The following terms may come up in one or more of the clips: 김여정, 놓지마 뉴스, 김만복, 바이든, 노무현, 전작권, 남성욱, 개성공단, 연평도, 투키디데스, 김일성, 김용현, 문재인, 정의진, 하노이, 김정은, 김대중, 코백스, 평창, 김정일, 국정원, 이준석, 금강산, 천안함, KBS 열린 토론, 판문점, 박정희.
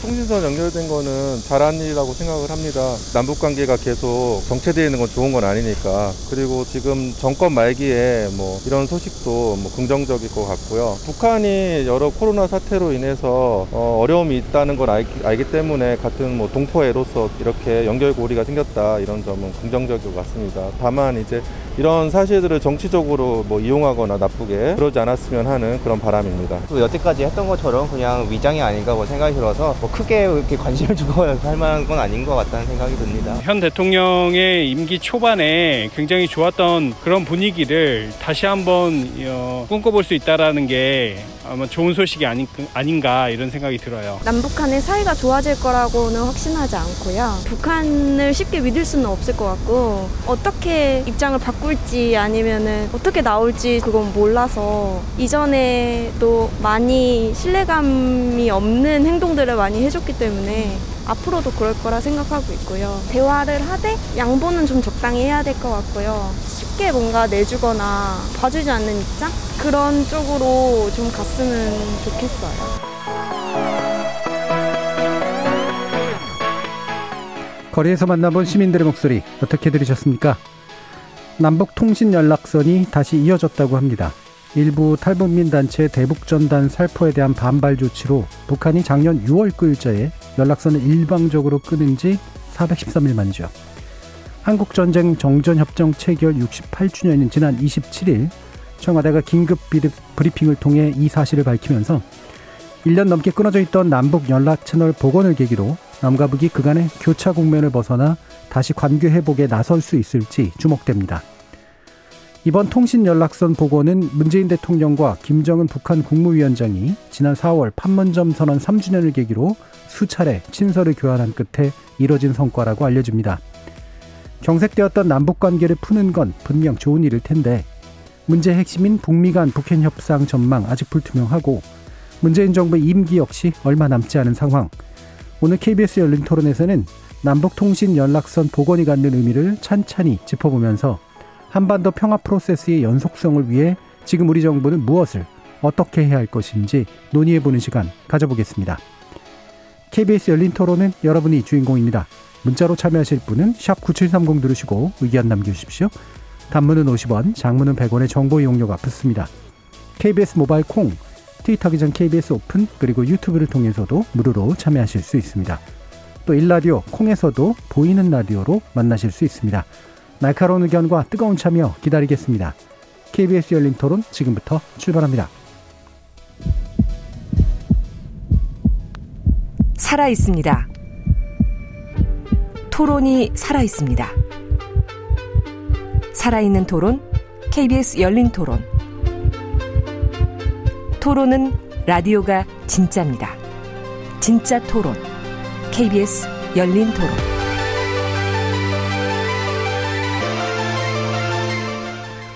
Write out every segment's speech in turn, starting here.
통신선 연결된 거는 잘한 일이라고 생각을 합니다. 남북관계가 계속 정체되어 있는 건 좋은 건 아니니까. 그리고 지금 정권 말기에 이런 소식도 긍정적일 것 같고요. 북한이 여러 코로나 사태로 인해서 어려움이 있다는 걸 알기 때문에 같은 동포애로서 이렇게 연결고리가 생겼다, 이런 점은 긍정적일 것 같습니다. 다만 이제 이런 사실들을 정치적으로 이용하거나 나쁘게 그러지 않았으면 하는 그런 바람입니다. 여태까지 했던 것처럼 그냥 위장이 아닌가 생각이 들어서 크게 이렇게 관심을 두고 할 만한 건 아닌 것 같다는 생각이 듭니다. 현 대통령의 임기 초반에 굉장히 좋았던 그런 분위기를 다시 한번 꿈꿔볼 수 있다는 게 아마 좋은 소식이 아닌가 이런 생각이 들어요. 남북 간의 사이가 좋아질 거라고는 확신하지 않고요. 북한을 쉽게 믿을 수는 없을 것 같고, 어떻게 입장을 바꿀지 아니면은 어떻게 나올지 그건 몰라서 이전에도 많이 신뢰감이 없는 행동들을 많이 해줬기 때문에 앞으로도 그럴 거라 생각하고 있고요. 대화를 하되 양보는 좀 적당히 해야 될 것 같고요. 쉽게 뭔가 내주거나 봐주지 않는 입장? 그런 쪽으로 좀 갔으면 좋겠어요. 거리에서 만나본 시민들의 목소리 어떻게 들으셨습니까? 남북통신연락선이 다시 이어졌다고 합니다. 일부 탈북민단체 대북전단 살포에 대한 반발 조치로 북한이 작년 6월 9일자에 연락선을 일방적으로 끊은 지 413일 만이죠. 한국전쟁 정전협정 체결 68주년인 지난 27일 청와대가 긴급 브리핑을 통해 이 사실을 밝히면서 1년 넘게 끊어져 있던 남북 연락 채널 복원을 계기로 남과 북이 그간의 교차 국면을 벗어나 다시 관계 회복에 나설 수 있을지 주목됩니다. 이번 통신연락선 복원은 문재인 대통령과 김정은 북한 국무위원장이 지난 4월 판문점 선언 3주년을 계기로 수차례 친서를 교환한 끝에 이뤄진 성과라고 알려집니다. 경색되었던 남북관계를 푸는 건 분명 좋은 일일 텐데, 문제의 핵심인 북미 간 북핵 협상 전망 아직 불투명하고 문재인 정부의 임기 역시 얼마 남지 않은 상황. 오늘 KBS 열린 토론에서는 남북통신연락선 복원이 갖는 의미를 찬찬히 짚어보면서 한반도 평화 프로세스의 연속성을 위해 지금 우리 정부는 무엇을 어떻게 해야 할 것인지 논의해보는 시간 가져보겠습니다. KBS 열린 토론은 여러분이 주인공입니다. 문자로 참여하실 분은 샵 9730 누르시고 의견 남겨주십시오. 단문은 50원, 장문은 100원의 정보 이용료가 붙습니다. KBS 모바일 콩, 트위터 계정 KBS 오픈, 그리고 유튜브를 통해서도 무료로 참여하실 수 있습니다. 또 일라디오 콩에서도 보이는 라디오로 만나실 수 있습니다. 날카로운 의견과 뜨거운 참여 기다리겠습니다. KBS 열린 토론 지금부터 출발합니다. 살아있습니다. 토론이 살아있습니다. 살아있는 토론, KBS 열린 토론. 토론은 라디오가 진짜입니다. 진짜 토론, KBS 열린 토론.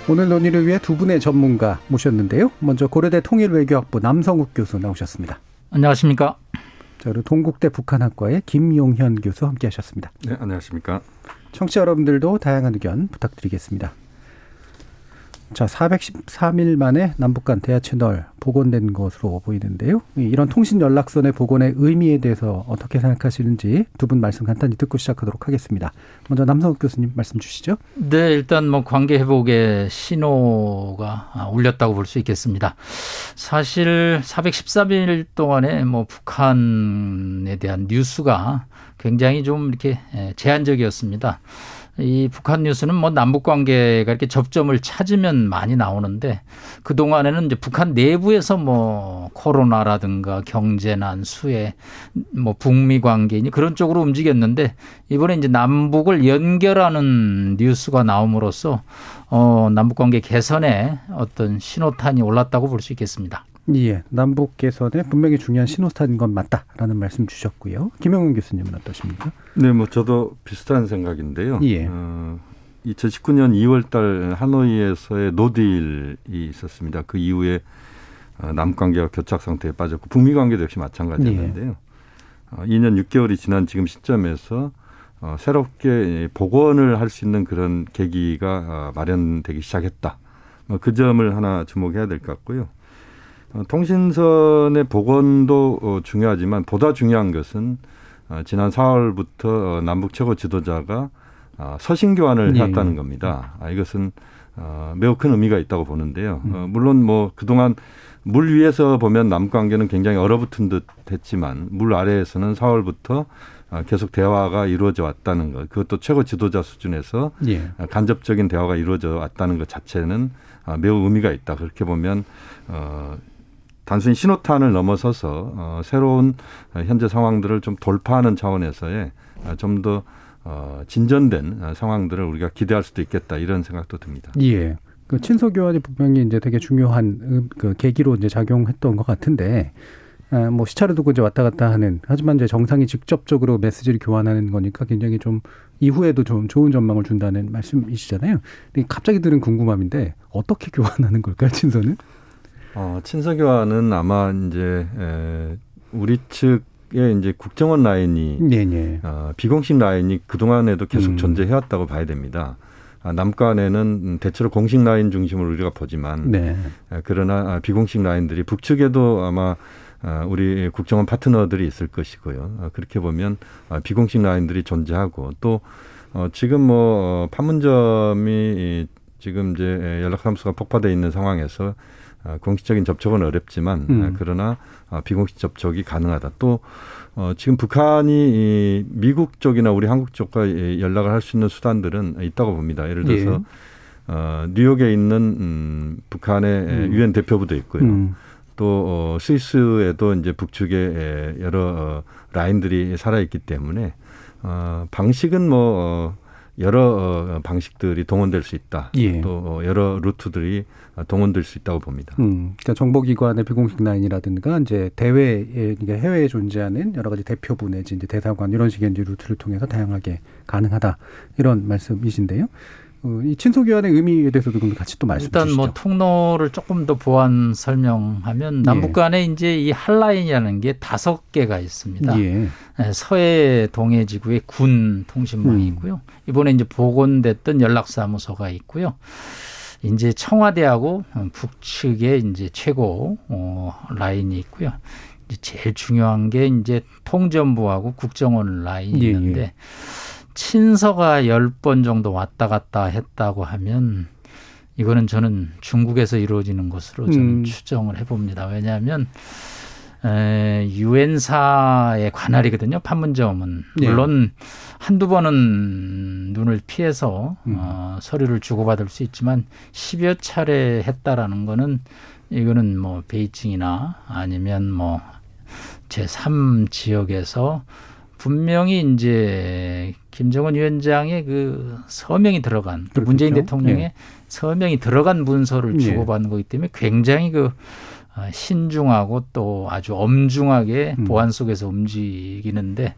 오늘 논의를 위해 두 분의 전문가 모셨는데요. 먼저 고려대 통일외교학부 남성욱 교수 나오셨습니다. 안녕하십니까. 자, 그리고 동국대 북한학과의 김용현 교수 함께하셨습니다. 네, 안녕하십니까. 청취자 여러분들도 다양한 의견 부탁드리겠습니다. 자, 413일 만에 남북 간 대화 채널 복원된 것으로 보이는데요. 이런 통신 연락선의 복원의 의미에 대해서 어떻게 생각하시는지 두 분 말씀 간단히 듣고 시작하도록 하겠습니다. 먼저 남성욱 교수님 말씀 주시죠. 네, 일단 관계 회복의 신호가 울렸다고 볼 수 있겠습니다. 사실 413일 동안에 북한에 대한 뉴스가 굉장히 좀 이렇게 제한적이었습니다. 이 북한 뉴스는 남북 관계가 이렇게 접점을 찾으면 많이 나오는데, 그 동안에는 이제 북한 내부에서 코로나라든가 경제난, 수해, 북미 관계 그런 쪽으로 움직였는데, 이번에 이제 남북을 연결하는 뉴스가 나옴으로써 남북 관계 개선에 어떤 신호탄이 올랐다고 볼 수 있겠습니다. 예, 남북 개선에 분명히 중요한 신호탄인 건 맞다라는 말씀 주셨고요. 김영훈 교수님은 어떠십니까? 네, 저도 비슷한 생각인데요. 예. 2019년 2월달 하노이에서의 노딜이 있었습니다. 그 이후에 남관계가 교착 상태에 빠졌고 북미 관계도 역시 마찬가지였는데요. 2년 6개월이 지난 지금 시점에서 새롭게 복원을 할 수 있는 그런 계기가 마련되기 시작했다. 그 점을 하나 주목해야 될 것 같고요. 통신선의 복원도 중요하지만 보다 중요한 것은 지난 4월부터 남북 최고 지도자가 서신 교환을 해왔다는 겁니다. 이것은 매우 큰 의미가 있다고 보는데요. 물론 뭐 그동안 물 위에서 보면 남관계는 굉장히 얼어붙은 듯 했지만 물 아래에서는 4월부터 계속 대화가 이루어져 왔다는 것. 그것도 최고 지도자 수준에서 간접적인 대화가 이루어져 왔다는 것 자체는 매우 의미가 있다. 그렇게 보면 단순히 신호탄을 넘어서서 새로운 현재 상황들을 좀 돌파하는 차원에서의 좀 더 진전된 상황들을 우리가 기대할 수도 있겠다 이런 생각도 듭니다. 예, 그 친서 교환이 분명히 이제 되게 중요한 그 계기로 이제 작용했던 것 같은데, 뭐 시차를 두고 이제 왔다 갔다 하는 하지만 이제 정상이 직접적으로 메시지를 교환하는 거니까 굉장히 좀 이후에도 좀 좋은 전망을 준다는 말씀이시잖아요. 근데 갑자기 들은 궁금함인데 어떻게 교환하는 걸까요, 친서는? 친서 교환은 아마 이제 우리 측 이제 국정원 라인이 비공식 라인이 그동안에도 계속 존재해왔다고 봐야 됩니다. 남한에는 대체로 공식 라인 중심으로 우리가 보지만 그러나 비공식 라인들이 북측에도 아마 우리 국정원 파트너들이 있을 것이고요. 그렇게 보면 비공식 라인들이 존재하고 또 지금 뭐 판문점이 지금 이제 연락함수가 폭파되어 있는 상황에서 공식적인 접촉은 어렵지만 그러나 비공식 접촉이 가능하다. 또 지금 북한이 미국 쪽이나 우리 한국 쪽과 연락을 할 수 있는 수단들은 있다고 봅니다. 예를 들어서 뉴욕에 있는 북한의 유엔 대표부도 있고요. 또 스위스에도 이제 북측의 여러 라인들이 살아있기 때문에 방식은 뭐 여러 방식들이 동원될 수 있다. 또 여러 루트들이 동원될 수 있다고 봅니다. 그러니까 정보기관의 비공식 라인이라든가 이제 대외에 그러니까 해외에 존재하는 여러 가지 대표부 내지 이제 대사관 이런 식의 이제 루트를 통해서 다양하게 가능하다 이런 말씀이신데요. 이 친서 교환의 의미에 대해서도 그럼 같이 또 말씀해 주시죠. 일단 뭐 통로를 조금 더 보완 설명하면 남북 간에 이제 이 핫라인이라는 게 5개가 있습니다. 서해 동해 지구의 군 통신망이 있고요. 이번에 이제 복원됐던 연락사무소가 있고요. 이제 청와대하고 북측의 이제 최고 라인이 있고요. 이제 제일 중요한 게 이제 통전부하고 국정원 라인이 있는데 친서가 10번 정도 왔다 갔다 했다고 하면 이거는 저는 중국에서 이루어지는 것으로 저는 추정을 해봅니다. 왜냐하면 유엔사의 관할이거든요. 판문점은. 물론 한두 번은 눈을 피해서 서류를 주고받을 수 있지만 10여 차례 했다라는 거는 이거는 뭐 베이징이나 아니면 뭐 제3지역에서 분명히 이제 김정은 위원장의 그 서명이 들어간 문재인 대통령의 서명이 들어간 문서를 주고받는 거기 때문에 굉장히 그 신중하고 또 아주 엄중하게 보안 속에서 움직이는데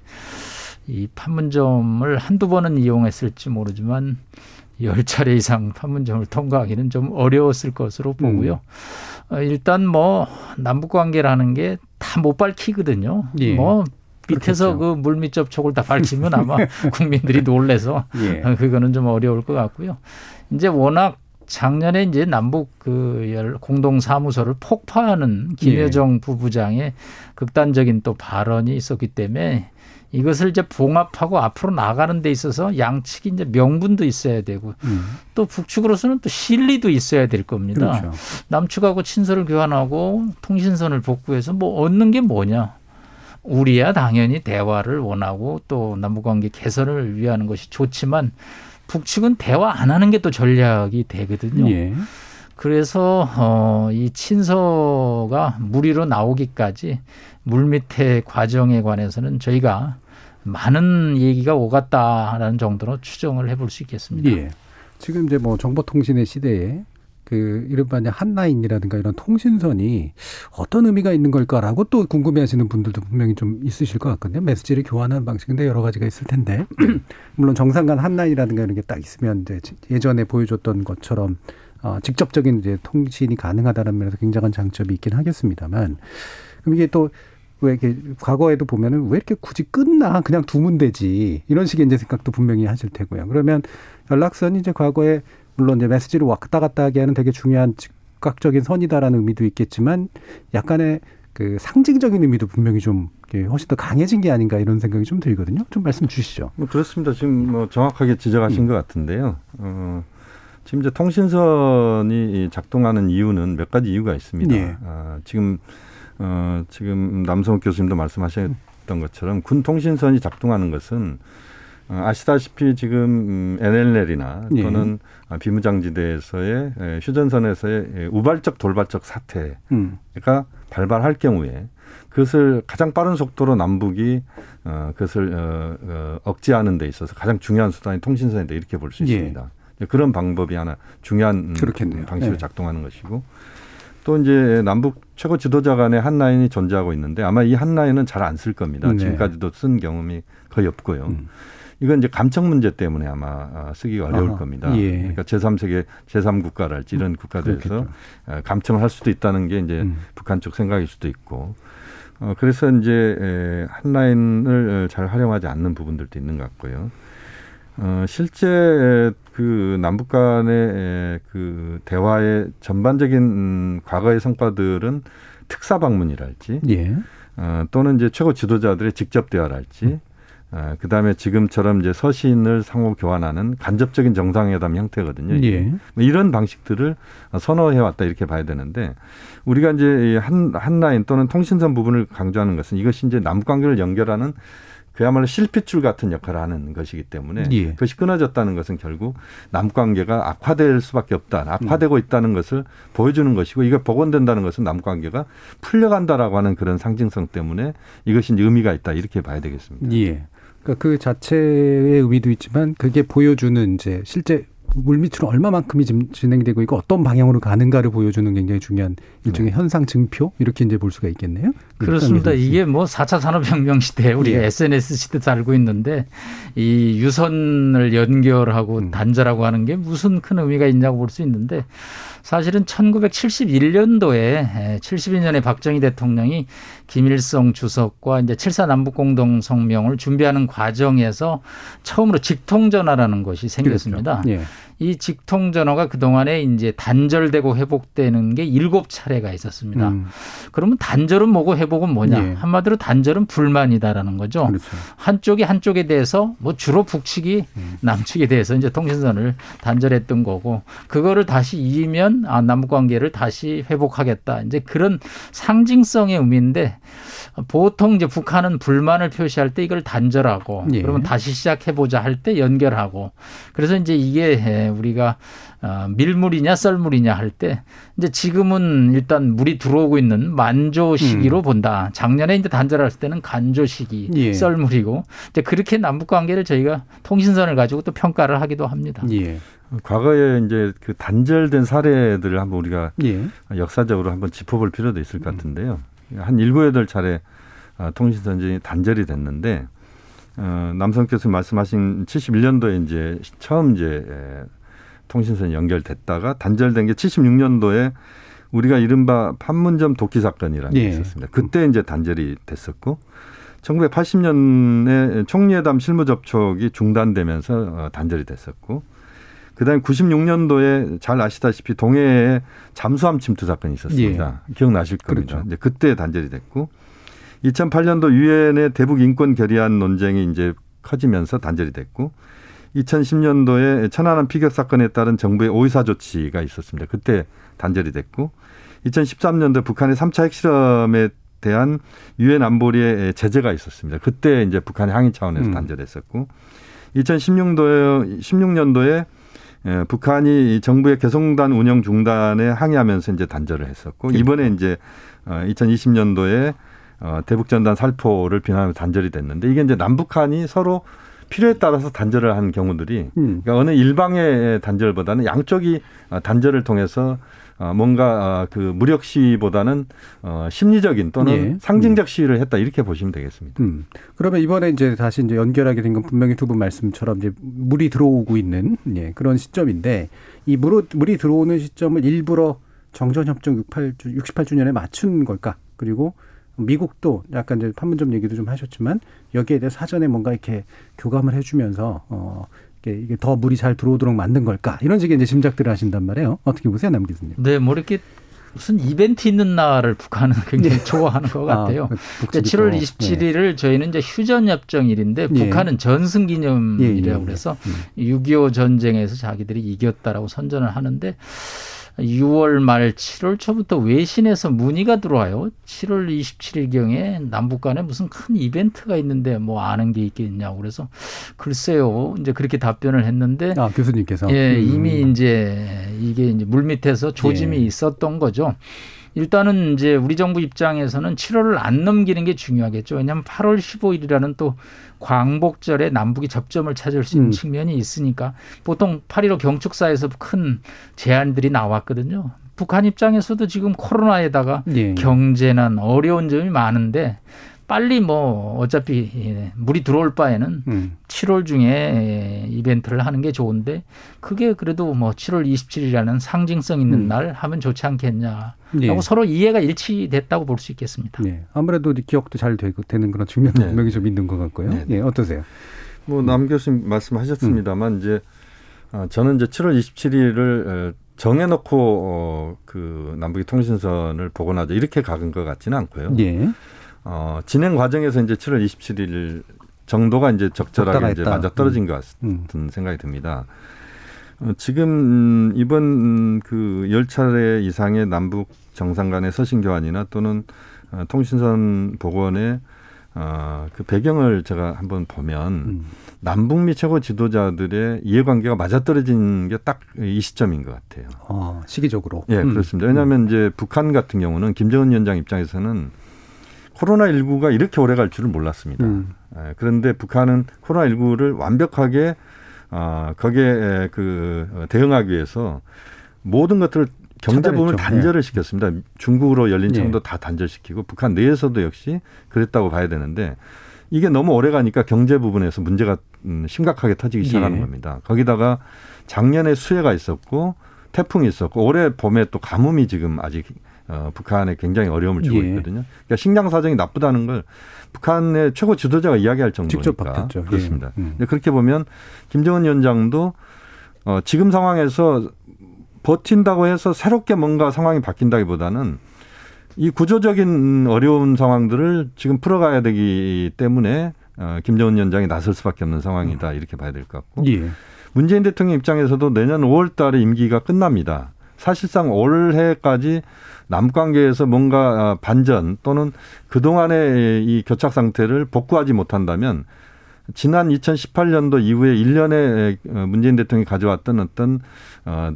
이 판문점을 한두 번은 이용했을지 모르지만 10차례 이상 판문점을 통과하기는 좀 어려웠을 것으로 보고요. 일단 뭐 남북관계라는 게 다 못 밝히거든요. 뭐 밑에서 그 물밑 접촉을 다 밝히면 아마 국민들이 놀래서 그거는 좀 어려울 것 같고요. 이제 워낙 작년에 이제 남북 그 공동사무소를 폭파하는 김여정 부부장의 극단적인 또 발언이 있었기 때문에 이것을 이제 봉합하고 앞으로 나가는 데 있어서 양측이 이제 명분도 있어야 되고 또 북측으로서는 또 실리도 있어야 될 겁니다. 남측하고 친서를 교환하고 통신선을 복구해서 뭐 얻는 게 뭐냐. 우리야 당연히 대화를 원하고 또 남북관계 개선을 위하는 것이 좋지만 북측은 대화 안 하는 게 또 전략이 되거든요. 그래서 이 친서가 무리로 나오기까지 물밑의 과정에 관해서는 저희가 많은 얘기가 오갔다라는 정도로 추정을 해볼 수 있겠습니다. 지금 이제 뭐 정보통신의 시대에 그 이른바 이제 핫라인이라든가 이런 통신선이 어떤 의미가 있는 걸까라고 또 궁금해하시는 분들도 분명히 좀 있으실 것 같거든요. 메시지를 교환하는 방식인데 여러 가지가 있을 텐데 물론 정상 간 핫라인이라든가 이런 게 딱 있으면 이제 예전에 보여줬던 것처럼 직접적인 이제 통신이 가능하다는 면에서 굉장한 장점이 있긴 하겠습니다만 그럼 이게 또 왜 이렇게 과거에도 보면은 왜 이렇게 굳이 끝나? 그냥 두면 되지. 이런 식의 이제 생각도 분명히 하실 테고요. 그러면 연락선이 이제 과거에 물론 이제 메시지를 왔다 갔다 하게 하는 되게 중요한 즉각적인 선이다라는 의미도 있겠지만 약간의 그 상징적인 의미도 분명히 좀 훨씬 더 강해진 게 아닌가 이런 생각이 좀 들거든요. 좀 말씀 주시죠. 뭐 그렇습니다. 지금 뭐 정확하게 지적하신 것 같은데요. 지금 이제 통신선이 작동하는 이유는 몇 가지 이유가 있습니다. 예. 지금 남성욱 교수님도 말씀하셨던 것처럼 군 통신선이 작동하는 것은 아시다시피 지금 NLL이나 또는 예. 비무장지대에서의 휴전선에서의 우발적 돌발적 사태가 발발할 경우에 그것을 가장 빠른 속도로 남북이 그것을 억제하는 데 있어서 가장 중요한 수단이 통신선이다 이렇게 볼 수 있습니다. 예. 그런 방법이 하나 중요한 그렇겠네요. 방식으로 네. 작동하는 것이고 또 이제 남북 최고 지도자 간의 한 라인이 존재하고 있는데 아마 이 한 라인은 잘 안 쓸 겁니다. 네. 지금까지도 쓴 경험이 거의 없고요. 이건 이제 감청 문제 때문에 아마 쓰기가 어려울 겁니다. 예. 그러니까 제3세계 제3국가랄지 이런 국가들에서 감청을 할 수도 있다는 게 이제 북한 쪽 생각일 수도 있고 그래서 이제 한 라인을 잘 활용하지 않는 부분들도 있는 것 같고요. 실제 그 남북 간의 그 대화의 전반적인 과거의 성과들은 특사 방문이랄지, 예. 또는 이제 최고 지도자들의 직접 대화랄지, 그 다음에 지금처럼 이제 서신을 상호 교환하는 간접적인 정상회담 형태거든요. 예. 이런 방식들을 선호해 왔다 이렇게 봐야 되는데 우리가 이제 한 라인 또는 통신선 부분을 강조하는 것은 이것이 이제 남북 관계를 연결하는 그야말로 실핏줄 같은 역할을 하는 것이기 때문에 예. 그것이 끊어졌다는 것은 결국 남관계가 악화될 수밖에 없다. 악화되고 있다는 것을 보여주는 것이고 이게 복원된다는 것은 남관계가 풀려간다라고 하는 그런 상징성 때문에 이것이 이제 의미가 있다. 이렇게 봐야 되겠습니다. 예. 그러니까 그 자체의 의미도 있지만 그게 보여주는 이제 실제 물밑으로 얼마만큼이 지금 진행되고 있고 어떤 방향으로 가는가를 보여주는 굉장히 중요한 일종의 현상 증표 이렇게 이제 볼 수가 있겠네요. 그렇습니다. 이게 뭐 4차 산업혁명 시대에 우리가 예. SNS 시대 살고 있는데 이 유선을 연결하고 단절하고 하는 게 무슨 큰 의미가 있냐고 볼 수 있는데 사실은 1972년에 박정희 대통령이 김일성 주석과 이제 7.4 남북공동성명을 준비하는 과정에서 처음으로 직통전화라는 것이 생겼습니다. 그렇죠. 예. 이 직통 전화가 그동안에 이제 단절되고 회복되는 게 7차례가 있었습니다. 그러면 단절은 뭐고 회복은 뭐냐? 예. 한마디로 단절은 불만이다라는 거죠. 그렇죠. 한쪽이 한쪽에 대해서 뭐 주로 북측이 남측에 대해서 이제 통신선을 단절했던 거고 그거를 다시 이으면 아, 남북 관계를 다시 회복하겠다. 이제 그런 상징성의 의미인데 보통 이제 북한은 불만을 표시할 때 이걸 단절하고 예. 그러면 다시 시작해 보자 할 때 연결하고 그래서 이제 이게 우리가 밀물이냐 썰물이냐 할 때 이제 지금은 일단 물이 들어오고 있는 만조 시기로 본다. 작년에 이제 단절할 때는 간조 시기, 예. 썰물이고 이제 그렇게 남북 관계를 저희가 통신선을 가지고 또 평가를 하기도 합니다. 예. 과거에 이제 그 단절된 사례들을 한번 우리가 예. 역사적으로 한번 짚어볼 필요도 있을 것 같은데요. 한 7-8차례 통신선이 단절이 됐는데. 남성욱 교수님 말씀하신 71년도에 이제 처음 이제 통신선이 연결됐다가 단절된 게 76년도에 우리가 이른바 판문점 도끼 사건이라는 예. 게 있었습니다. 그때 이제 단절이 됐었고 1980년에 총리회담 실무 접촉이 중단되면서 단절이 됐었고 그다음에 96년도에 잘 아시다시피 동해에 잠수함 침투 사건이 있었습니다. 예. 기억나실 겁니다. 그렇죠. 이제 그때 단절이 됐고 2008년도 유엔의 대북 인권 결의안 논쟁이 이제 커지면서 단절이 됐고 2010년도에 천안함 피격 사건에 따른 정부의 오이사 조치가 있었습니다. 그때 단절이 됐고 2013년도 북한의 3차 핵실험에 대한 유엔 안보리의 제재가 있었습니다. 그때 이제 북한의 항의 차원에서 단절했었고 2016년도에 북한이 정부의 개성공단 운영 중단에 항의하면서 이제 단절을 했었고 이번에 이제 2020년도에 대북전단 살포를 비난하면서 단절이 됐는데 이게 이제 남북한이 서로 필요에 따라서 단절을 한 경우들이 그러니까 어느 일방의 단절보다는 양쪽이 단절을 통해서 뭔가 그 무력 시위보다는 심리적인 또는 예. 상징적 시위를 했다 이렇게 보시면 되겠습니다. 그러면 이번에 이제 다시 이제 연결하게 된 건 분명히 두 분 말씀처럼 이제 물이 들어오고 있는 예, 그런 시점인데 이 물이 들어오는 시점을 일부러 정전협정 68주년에 맞춘 걸까? 그리고 미국도 약간 이제 판문점 얘기도 좀 하셨지만 여기에 대해서 사전에 뭔가 이렇게 교감을 해주면서 이게 더 물이 잘 들어오도록 만든 걸까 이런 식의 이제 짐작들을 하신단 말이에요. 어떻게 보세요, 남 기자님? 네, 뭐 이렇게 무슨 이벤트 있는 날을 북한은 굉장히 좋아하는 것 같아요. 7월 27일을 저희는 이제 휴전협정일인데 북한은 전승기념일이라고 그래서 6.25 전쟁에서 자기들이 이겼다라고 선전을 하는데 6월 말 7월 초부터 외신에서 문의가 들어와요. 7월 27일경에 남북 간에 무슨 큰 이벤트가 있는데 뭐 아는 게 있겠냐고 그래서 글쎄요. 이제 그렇게 답변을 했는데. 아, 교수님께서. 예, 이미 이제 이게 이제 물밑에서 조짐이 있었던 거죠. 일단은 이제 우리 정부 입장에서는 7월을 안 넘기는 게 중요하겠죠. 왜냐하면 8월 15일이라는 또 광복절에 남북이 접점을 찾을 수 있는 측면이 있으니까 보통 8.15 경축사에서 큰 제안들이 나왔거든요. 북한 입장에서도 지금 코로나에다가 경제난 어려운 점이 많은데 빨리 뭐 어차피 물이 들어올 바에는 7월 중에 이벤트를 하는 게 좋은데 그게 그래도 뭐 7월 27일이라는 상징성 있는 날 하면 좋지 않겠냐라고 서로 이해가 일치됐다고 볼 수 있겠습니다. 네. 아무래도 기억도 잘 되는 그런 측면도 분명히 좀 있는 것 같고요. 네, 어떠세요? 뭐 남 교수님 말씀하셨습니다만 이제 저는 이제 7월 27일을 정해놓고 그 남북이 통신선을 복원하자 이렇게 가는 것 같지는 않고요. 네. 진행 과정에서 이제 7월 27일 정도가 이제 적절하게 이제 맞아떨어진 것 같은 생각이 듭니다. 지금 이번 그 10차례 이상의 남북 정상 간의 서신 교환이나 또는 통신선 복원의 그 배경을 제가 한번 보면 남북미 최고 지도자들의 이해관계가 맞아떨어진 게 딱 이 시점인 것 같아요. 시기적으로. 예, 그렇습니다. 왜냐하면 이제 북한 같은 경우는 김정은 위원장 입장에서는 코로나19가 이렇게 오래 갈 줄은 몰랐습니다. 그런데 북한은 코로나19를 완벽하게 거기에 그 대응하기 위해서 모든 것들을 경제 부분을 단절을 시켰습니다. 중국으로 열린 창도 다 단절시키고 북한 내에서도 역시 그랬다고 봐야 되는데 이게 너무 오래 가니까 경제 부분에서 문제가 심각하게 터지기 시작하는 겁니다. 거기다가 작년에 수해가 있었고 태풍이 있었고 올해 봄에 또 가뭄이 지금 아직 북한에 굉장히 어려움을 주고 있거든요. 그러니까 식량 사정이 나쁘다는 걸 북한의 최고 지도자가 이야기할 정도니까. 직접 바뀌었죠. 그렇습니다. 근데 그렇게 보면 김정은 위원장도 지금 상황에서 버틴다고 해서 새롭게 뭔가 상황이 바뀐다기보다는 이 구조적인 어려운 상황들을 지금 풀어가야 되기 때문에 김정은 위원장이 나설 수밖에 없는 상황이다. 이렇게 봐야 될 것 같고. 문재인 대통령 입장에서도 내년 5월 달에 임기가 끝납니다. 사실상 올해까지 남북관계에서 뭔가 반전 또는 그동안의 이 교착 상태를 복구하지 못한다면 지난 2018년도 이후에 1년에 문재인 대통령이 가져왔던 어떤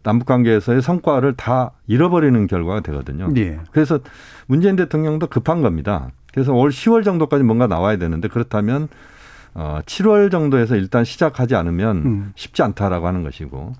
남북관계에서의 성과를 다 잃어버리는 결과가 되거든요. 그래서 문재인 대통령도 급한 겁니다. 그래서 올 10월 정도까지 뭔가 나와야 되는데 그렇다면 7월 정도에서 일단 시작하지 않으면 쉽지 않다라고 하는 것이고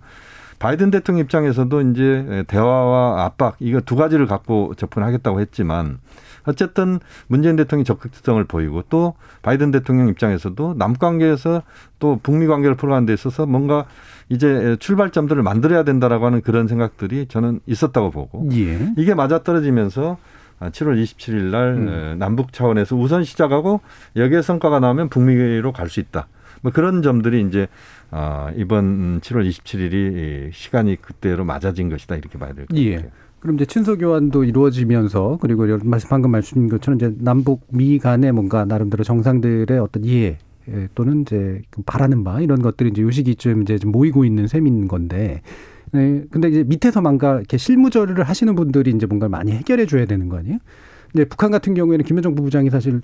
바이든 대통령 입장에서도 이제 대화와 압박 이거 두 가지를 갖고 접근하겠다고 했지만 어쨌든 문재인 대통령이 적극성을 보이고 또 바이든 대통령 입장에서도 남북관계에서 또 북미 관계를 풀어가는 데 있어서 뭔가 이제 출발점들을 만들어야 된다라고 하는 그런 생각들이 저는 있었다고 보고 이게 맞아떨어지면서 7월 27일 날 남북 차원에서 우선 시작하고 여기에 성과가 나오면 북미로 갈 수 있다. 뭐 그런 점들이 이제 이번 7월 27일이 시간이 그때로 맞아진 것이다 이렇게 봐야 될 것 같아요. 그럼 이제 친서 교환도 이루어지면서 그리고 방금 말씀하신 것처럼 이제 남북 미 간의 뭔가 나름대로 정상들의 어떤 이해 또는 이제 바라는 바 이런 것들이 이제 요 시기쯤 이제 모이고 있는 셈인 건데. 네, 근데 이제 밑에서 뭔가 이렇게 실무절을 하시는 분들이 이제 뭔가를 많이 해결해 줘야 되는 거 아니에요? 근데 북한 같은 경우에는 김여정 부부장이 사실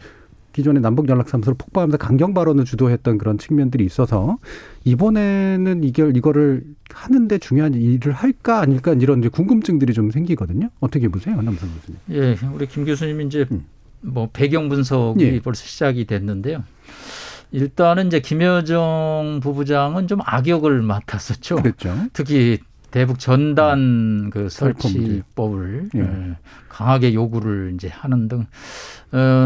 기존의 남북연락사무소를 폭파하면서 강경 발언을 주도했던 그런 측면들이 있어서 이번에는 이거를 하는데 중요한 일을 할까 아닐까 이런 이제 궁금증들이 좀 생기거든요. 어떻게 보세요, 남성 교수님? 예, 우리 김 교수님 이제 뭐 배경 분석이 벌써 시작이 됐는데요. 일단은 이제 김여정 부부장은 좀 악역을 맡았었죠. 그렇죠. 특히 대북 전단 그 설치법을 강하게 요구를 이제 하는 등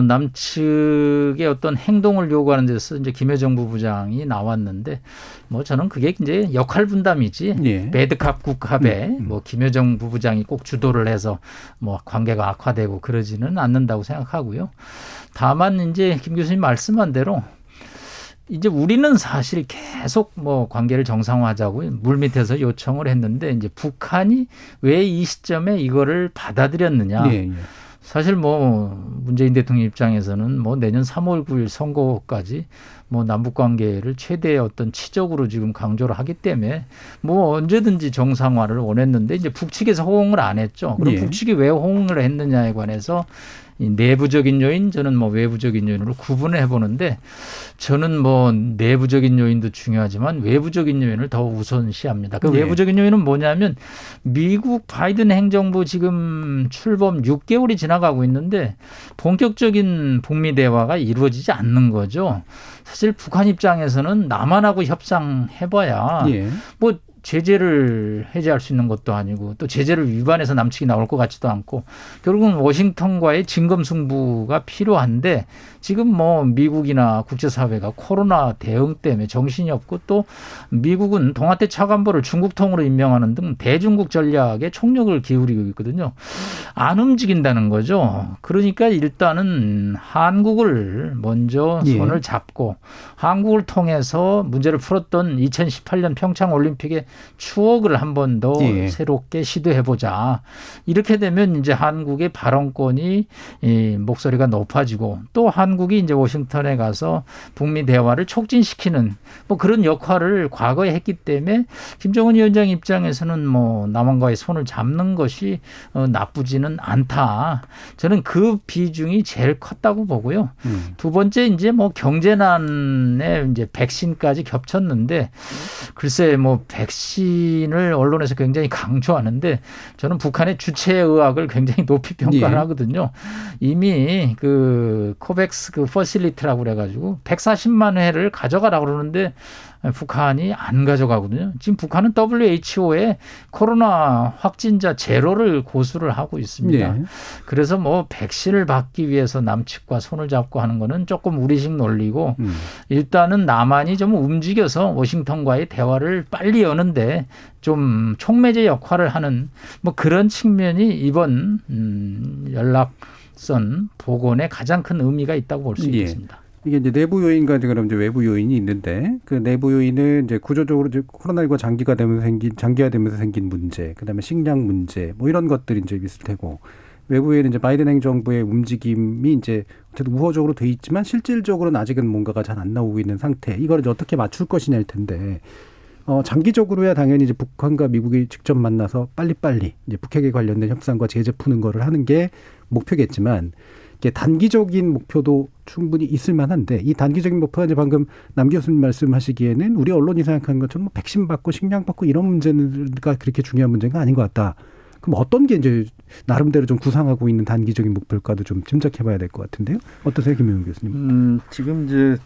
남측의 어떤 행동을 요구하는 데서 이제 김여정 부부장이 나왔는데 뭐 저는 그게 이제 역할 분담이지 매듭합 국합에 뭐 김여정 부부장이 꼭 주도를 해서 뭐 관계가 악화되고 그러지는 않는다고 생각하고요. 다만 이제 김 교수님 말씀한 대로 이제 우리는 사실 계속 뭐 관계를 정상화하자고 물밑에서 요청을 했는데 이제 북한이 왜 이 시점에 이거를 받아들였느냐. 사실 뭐 문재인 대통령 입장에서는 뭐 내년 3월 9일 선거까지 뭐 남북 관계를 최대의 어떤 치적으로 지금 강조를 하기 때문에 뭐 언제든지 정상화를 원했는데 이제 북측에서 호응을 안 했죠. 그럼 북측이 왜 호응을 했느냐에 관해서 내부적인 요인, 저는 뭐 외부적인 요인으로 구분을 해보는데 저는 뭐 내부적인 요인도 중요하지만 외부적인 요인을 더 우선시합니다. 그 외부적인 요인은 뭐냐면 미국 바이든 행정부 지금 출범 6개월이 지나가고 있는데 본격적인 북미 대화가 이루어지지 않는 거죠. 사실 북한 입장에서는 남한하고 협상해봐야 뭐 제재를 해제할 수 있는 것도 아니고 또 제재를 위반해서 남측이 나올 것 같지도 않고 결국은 워싱턴과의 진검승부가 필요한데 지금 뭐 미국이나 국제사회가 코로나 대응 때문에 정신이 없고 또 미국은 동아태 차관보를 중국통으로 임명하는 등 대중국 전략에 총력을 기울이고 있거든요. 안 움직인다는 거죠. 그러니까 일단은 한국을 먼저 손을 잡고 한국을 통해서 문제를 풀었던 2018년 평창올림픽에 추억을 한 번 더 새롭게 시도해보자. 이렇게 되면 이제 한국의 발언권이 목소리가 높아지고 또 한국이 이제 워싱턴에 가서 북미 대화를 촉진시키는 뭐 그런 역할을 과거에 했기 때문에 김정은 위원장 입장에서는 뭐 남한과의 손을 잡는 것이 나쁘지는 않다. 저는 그 비중이 제일 컸다고 보고요. 두 번째 이제 뭐 경제난에 이제 백신까지 겹쳤는데 글쎄 뭐 백신을 언론에서 굉장히 강조하는데 저는 북한의 주체의학을 굉장히 높이 평가를 하거든요. 이미 그 코백스 그 퍼실리티라고 그래가지고 140만 회를 가져가라고 그러는데 북한이 안 가져가거든요. 지금 북한은 WHO에 코로나 확진자 제로를 고수를 하고 있습니다. 그래서 뭐 백신을 받기 위해서 남측과 손을 잡고 하는 거는 조금 우리식 논리고 일단은 남한이 좀 움직여서 워싱턴과의 대화를 빨리 여는데 좀 촉매제 역할을 하는 뭐 그런 측면이 이번 연락선 복원에 가장 큰 의미가 있다고 볼 수 있겠습니다. 이게 이제 내부 요인과 그럼 이제 외부 요인이 있는데 그 내부 요인은 이제 구조적으로 이제 코로나19 장기화되면서 생긴 문제, 그다음에 식량 문제 뭐 이런 것들이 이제 있을 테고 외부 요인은 이제 바이든 행정부의 움직임이 이제 어쨌든 우호적으로 돼 있지만 실질적으로는 아직은 뭔가가 잘 안 나오고 있는 상태. 이걸 이제 어떻게 맞출 것이냐일 텐데 장기적으로야 당연히 이제 북한과 미국이 직접 만나서 빨리빨리 이제 북핵에 관련된 협상과 제재 푸는 거를 하는 게 목표겠지만. 단기적인 목표도 충분히 있을 만한데 이 단기적인 목표가 이제 방금 남 교수님 말씀하시기에는 우리 언론이 생각하는 것처럼 뭐 백신 받고 식량 받고 이런 문제가 그렇게 중요한 문제가 아닌 것 같다. 그럼 어떤 게 이제 나름대로 좀 구상하고 있는 단기적인 목표일까도 좀 짐작해봐야 될 것 같은데요. 어떠세요, 김용현 교수님? 지금 이제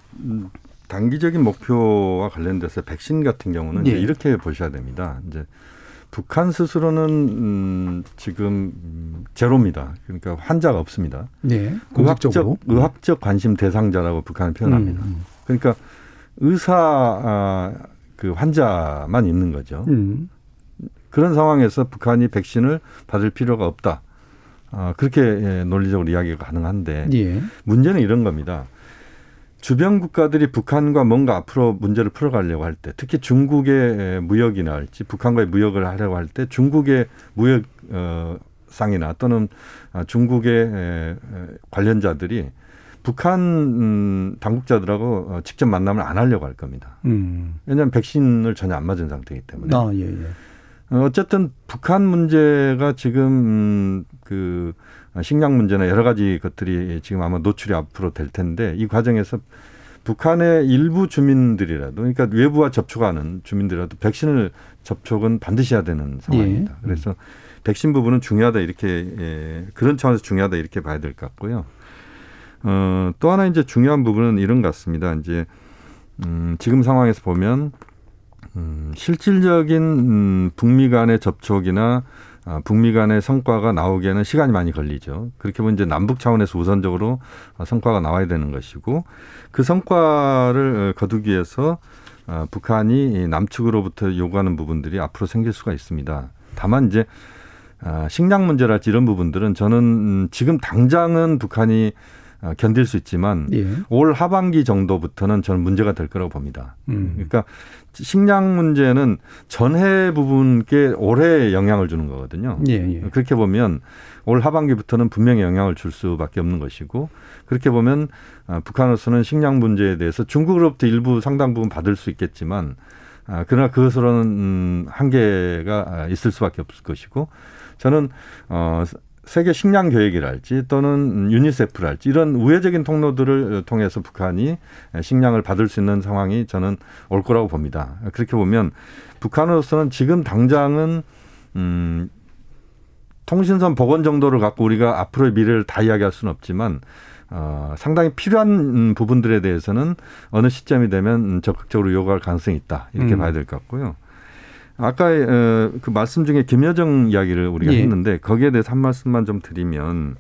단기적인 목표와 관련돼서 백신 같은 경우는 이렇게 보셔야 됩니다. 이제 북한 스스로는 지금 제로입니다. 그러니까 환자가 없습니다. 공식적으로. 의학적 관심 대상자라고 북한은 표현합니다. 그러니까 그 환자만 있는 거죠. 그런 상황에서 북한이 백신을 받을 필요가 없다. 그렇게 논리적으로 이야기가 가능한데 문제는 이런 겁니다. 주변 국가들이 북한과 뭔가 앞으로 문제를 풀어가려고 할 때 특히 중국의 무역이나 할지 북한과의 무역을 하려고 할 때 중국의 무역상이나 또는 중국의 관련자들이 북한 당국자들하고 직접 만남을 안 하려고 할 겁니다. 왜냐하면 백신을 전혀 안 맞은 상태이기 때문에. 어쨌든 북한 문제가 지금 그 식량 문제나 여러 가지 것들이 지금 아마 노출이 앞으로 될 텐데 이 과정에서 북한의 일부 주민들이라도 그러니까 외부와 접촉하는 주민들이라도 백신을 접촉은 반드시 해야 되는 상황입니다. 그래서 백신 부분은 중요하다 이렇게 그런 차원에서 중요하다 이렇게 봐야 될 것 같고요. 또 하나 이제 중요한 부분은 이런 것 같습니다. 이제 지금 상황에서 보면 실질적인 북미 간의 접촉이나 북미 간의 성과가 나오기에는 시간이 많이 걸리죠. 그렇게 보면 이제 남북 차원에서 우선적으로 성과가 나와야 되는 것이고, 그 성과를 거두기 위해서 북한이 남측으로부터 요구하는 부분들이 앞으로 생길 수가 있습니다. 다만 이제 식량 문제랄지 이런 부분들은 저는 지금 당장은 북한이 견딜 수 있지만 예. 올 하반기 정도부터는 저는 문제가 될 거라고 봅니다. 그러니까 식량 문제는 전해 부분께 올해 영향을 주는 거거든요. 예. 그렇게 보면 올 하반기부터는 분명히 영향을 줄 수밖에 없는 것이고, 그렇게 보면 북한으로서는 식량 문제에 대해서 중국으로부터 일부 상당 부분 받을 수 있겠지만 그러나 그것으로는 한계가 있을 수밖에 없을 것이고, 저는 세계 식량 계획이랄지 또는 유니세프랄지 이런 우회적인 통로들을 통해서 북한이 식량을 받을 수 있는 상황이 저는 올 거라고 봅니다. 그렇게 보면 북한으로서는 지금 당장은 통신선 복원 정도를 갖고 우리가 앞으로의 미래를 다 이야기할 수는 없지만 상당히 필요한 부분들에 대해서는 어느 시점이 되면 적극적으로 요구할 가능성이 있다, 이렇게 봐야 될 것 같고요. 아까 그 말씀 중에 김여정 이야기를 우리가 예. 했는데 거기에 대해서 한 말씀만 좀 드리면,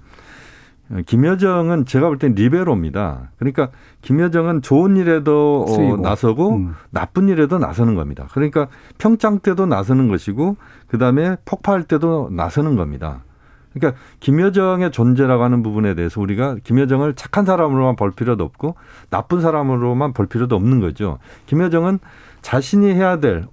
김여정은 제가 볼 땐 리베로입니다. 그러니까 김여정은 좋은 일에도 나서고 나쁜 일에도 나서는 겁니다. 그러니까 평창 때도 나서는 것이고 그다음에 폭파할 때도 나서는 겁니다. 그러니까 김여정의 존재라고 하는 부분에 대해서 우리가 김여정을 착한 사람으로만 볼 필요도 없고 나쁜 사람으로만 볼 필요도 없는 거죠. 김여정은 자신이 해야 될,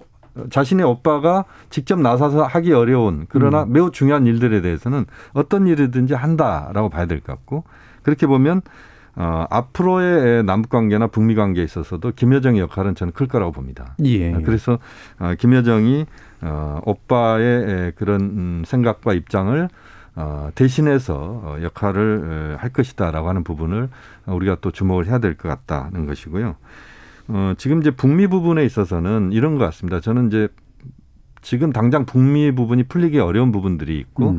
자신의 오빠가 직접 나서서 하기 어려운 그러나 매우 중요한 일들에 대해서는 어떤 일이든지 한다라고 봐야 될 것 같고, 그렇게 보면 앞으로의 남북관계나 북미관계에 있어서도 김여정의 역할은 저는 클 거라고 봅니다. 예. 그래서 김여정이 오빠의 그런 생각과 입장을 대신해서 역할을 할 것이다라고 하는 부분을 우리가 또 주목을 해야 될 것 같다는 것이고요. 지금 이제 북미 부분에 있어서는 이런 것 같습니다. 저는 이제 지금 당장 북미 부분이 풀리기 어려운 부분들이 있고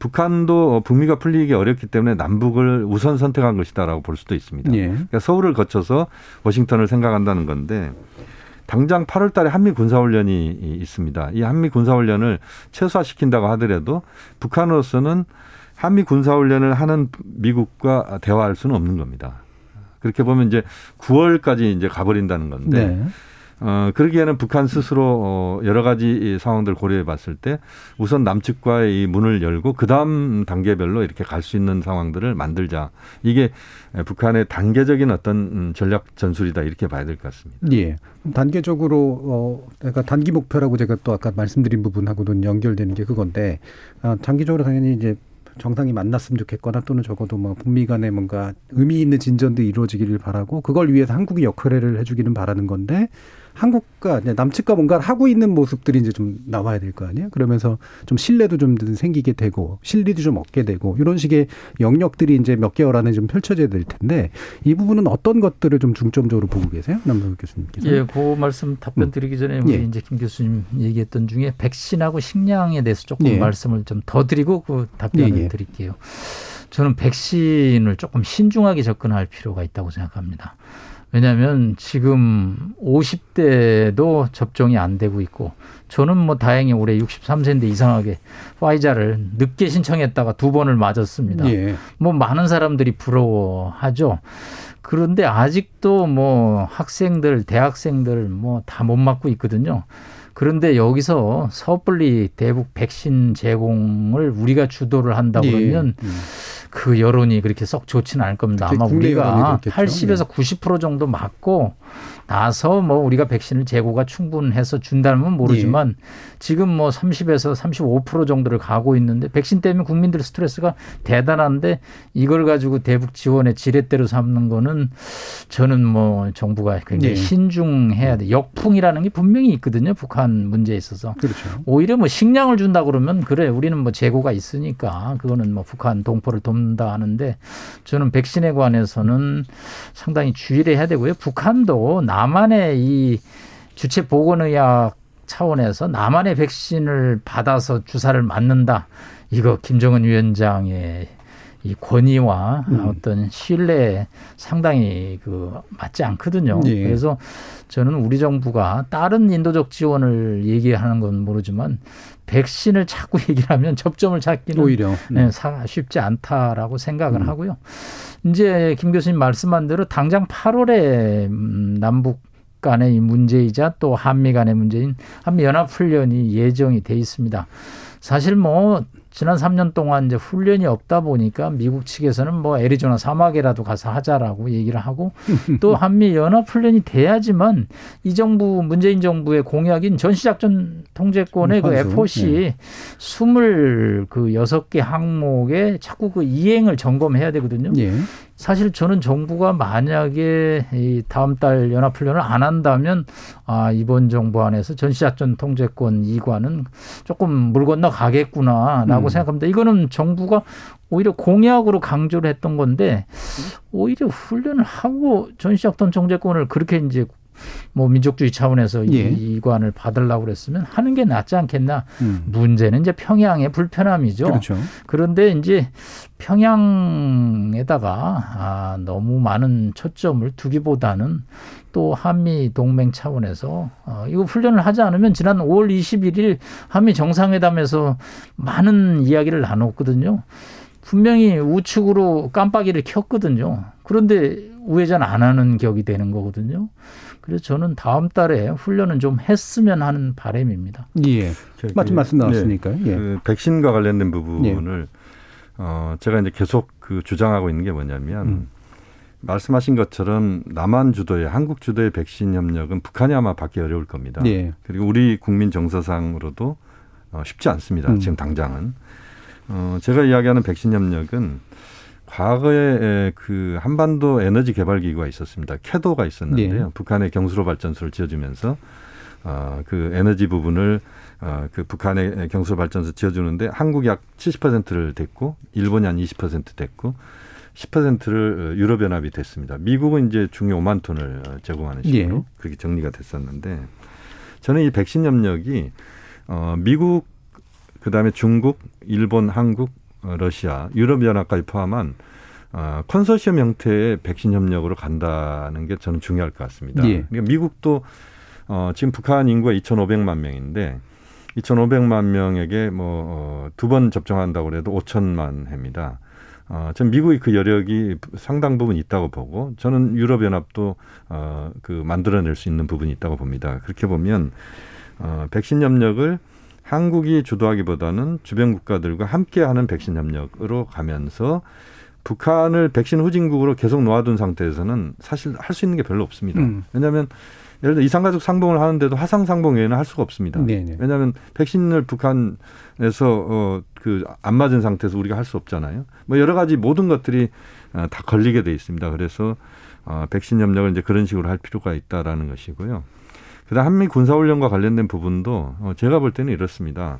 북한도 북미가 풀리기 어렵기 때문에 남북을 우선 선택한 것이다라고 볼 수도 있습니다. 예. 그러니까 서울을 거쳐서 워싱턴을 생각한다는 건데, 당장 8월 달에 한미 군사훈련이 있습니다. 이 한미 군사훈련을 최소화시킨다고 하더라도 북한으로서는 한미 군사훈련을 하는 미국과 대화할 수는 없는 겁니다. 그렇게 보면 이제 9월까지 이제 가버린다는 건데, 네. 그러기에는 북한 스스로 여러 가지 상황들 고려해 봤을 때 우선 남측과의 이 문을 열고 그 다음 단계별로 이렇게 갈 수 있는 상황들을 만들자. 이게 북한의 단계적인 어떤 전략 전술이다, 이렇게 봐야 될 것 같습니다. 예. 단계적으로 그러니까 단기 목표라고 제가 또 아까 말씀드린 부분하고는 연결되는 게 그건데, 장기적으로 당연히 이제 정상이 만났으면 좋겠거나 또는 적어도 뭐 북미 간에 뭔가 의미 있는 진전도 이루어지기를 바라고, 그걸 위해서 한국이 역할을 해주기는 바라는 건데, 한국과 남측과 뭔가를 하고 있는 모습들이 이제 좀 나와야 될 거 아니에요? 그러면서 좀 신뢰도 좀 생기게 되고 신뢰도 좀 얻게 되고 이런 식의 영역들이 이제 몇 개월 안에 좀 펼쳐져야 될 텐데, 이 부분은 어떤 것들을 좀 중점적으로 보고 계세요? 남성욱 교수님께서. 예, 그 말씀 답변 드리기 전에 우리 예. 이제 김 교수님 얘기했던 중에 백신하고 식량에 대해서 조금 예. 말씀을 좀 더 드리고 그 답변을 예. 드릴게요. 저는 백신을 조금 신중하게 접근할 필요가 있다고 생각합니다. 왜냐하면 지금 50대도 접종이 안 되고 있고, 저는 뭐 다행히 올해 63세인데 이상하게 화이자를 늦게 신청했다가 2번을 맞았습니다. 예. 뭐 많은 사람들이 부러워하죠. 그런데 아직도 뭐 학생들, 대학생들 뭐 다 못 맞고 있거든요. 그런데 여기서 섣불리 대북 백신 제공을 우리가 주도를 한다 그러면 예. 그 여론이 그렇게 썩 좋지는 않을 겁니다. 아마 우리가 80에서 90% 정도 맞고 나서 뭐 우리가 백신을 재고가 충분해서 준다면 모르지만 예. 지금 뭐 30에서 35% 정도를 가고 있는데, 백신 때문에 국민들 스트레스가 대단한데 이걸 가지고 대북 지원의 지렛대로 삼는 거는 저는 뭐 정부가 굉장히 예. 신중해야 돼. 역풍이라는 게 분명히 있거든요, 북한 문제에 있어서. 그렇죠. 오히려 뭐 식량을 준다 그러면 그래 우리는 뭐 재고가 있으니까 그거는 뭐 북한 동포를 돕는 다 하는데, 저는 백신에 관해서는 상당히 주의를 해야 되고요. 북한도 남한의 이 주체 보건의학 차원에서 남한의 백신을 받아서 주사를 맞는다, 이거 김정은 위원장의 이 권위와 어떤 신뢰에 상당히 맞지 않거든요. 예. 그래서 저는 우리 정부가 다른 인도적 지원을 얘기하는 건 모르지만 백신을 자꾸 얘기를 하면 접점을 찾기는 오히려 쉽지 않다라고 생각을 하고요. 이제 김 교수님 말씀한 대로 당장 8월에 남북 간의 문제이자 또 한미 간의 문제인 한미연합훈련이 예정이 돼 있습니다. 사실 지난 3년 동안 이제 훈련이 없다 보니까 미국 측에서는 애리조나 사막에라도 가서 하자라고 얘기를 하고 또 한미연합훈련이 돼야지만 이 정부, 문재인 정부의 공약인 전시작전 통제권의 FOC 26개 항목에 자꾸 이행을 점검해야 되거든요. 예. 사실 저는 정부가 만약에 이 다음 달 연합훈련을 안 한다면 이번 정부 안에서 전시작전 통제권 이관은 조금 물 건너 가겠구나라고 생각합니다. 이거는 정부가 오히려 공약으로 강조를 했던 건데 오히려 훈련을 하고 전시작전 통제권을 그렇게 이제 민족주의 차원에서 이관을 받으려고 그랬으면 하는 게 낫지 않겠나. 문제는 이제 평양의 불편함이죠. 그렇죠. 그런데 이제 평양에다가 너무 많은 초점을 두기보다는 또 한미 동맹 차원에서 이거 훈련을 하지 않으면 지난 5월 21일 한미 정상회담에서 많은 이야기를 나눴거든요. 분명히 우측으로 깜빡이를 켰거든요. 그런데 우회전 안 하는 격이 되는 거거든요. 그래서 저는 다음 달에 훈련은 좀 했으면 하는 바람입니다. 예. 마침 말씀 나왔으니까요. 예. 그 백신과 관련된 부분을 제가 이제 계속 주장하고 있는 게 뭐냐면 말씀하신 것처럼 남한 주도의, 한국 주도의 백신 협력은 북한이 아마 받기 어려울 겁니다. 예. 그리고 우리 국민 정서상으로도 쉽지 않습니다. 지금 당장은. 제가 이야기하는 백신 협력은 과거에 그 한반도 에너지 개발 기구가 있었습니다. 캐도가 있었는데요. 네. 북한의 경수로 발전소를 지어주면서 그 에너지 부분을 그 북한의 경수로 발전소 지어주는데 한국이 약 70%를 댔고 일본이 한 20% 댔고 10%를 유럽연합이 됐습니다. 미국은 이제 중유 5만 톤을 제공하는 식으로 그렇게 정리가 됐었는데 저는 이 백신 협력이 미국 그다음에 중국, 일본, 한국, 러시아, 유럽연합까지 포함한 컨소시엄 형태의 백신 협력으로 간다는 게 저는 중요할 것 같습니다. 예. 그러니까 미국도 지금 북한 인구가 2,500만 명인데 2,500만 명에게 두 번 접종한다고 해도 5천만 회입니다. 전 미국의 그 여력이 상당 부분 있다고 보고 저는 유럽연합도 만들어낼 수 있는 부분이 있다고 봅니다. 그렇게 보면 백신 협력을 한국이 주도하기보다는 주변 국가들과 함께하는 백신 협력으로 가면서 북한을 백신 후진국으로 계속 놓아둔 상태에서는 사실 할 수 있는 게 별로 없습니다. 왜냐하면 예를 들어 이산가족 상봉을 하는데도 화상 상봉 외에는 할 수가 없습니다. 네네. 왜냐하면 백신을 북한에서 안 맞은 상태에서 우리가 할 수 없잖아요. 여러 가지 모든 것들이 다 걸리게 돼 있습니다. 그래서 백신 협력을 이제 그런 식으로 할 필요가 있다라는 것이고요. 그다음 한미 군사훈련과 관련된 부분도 제가 볼 때는 이렇습니다.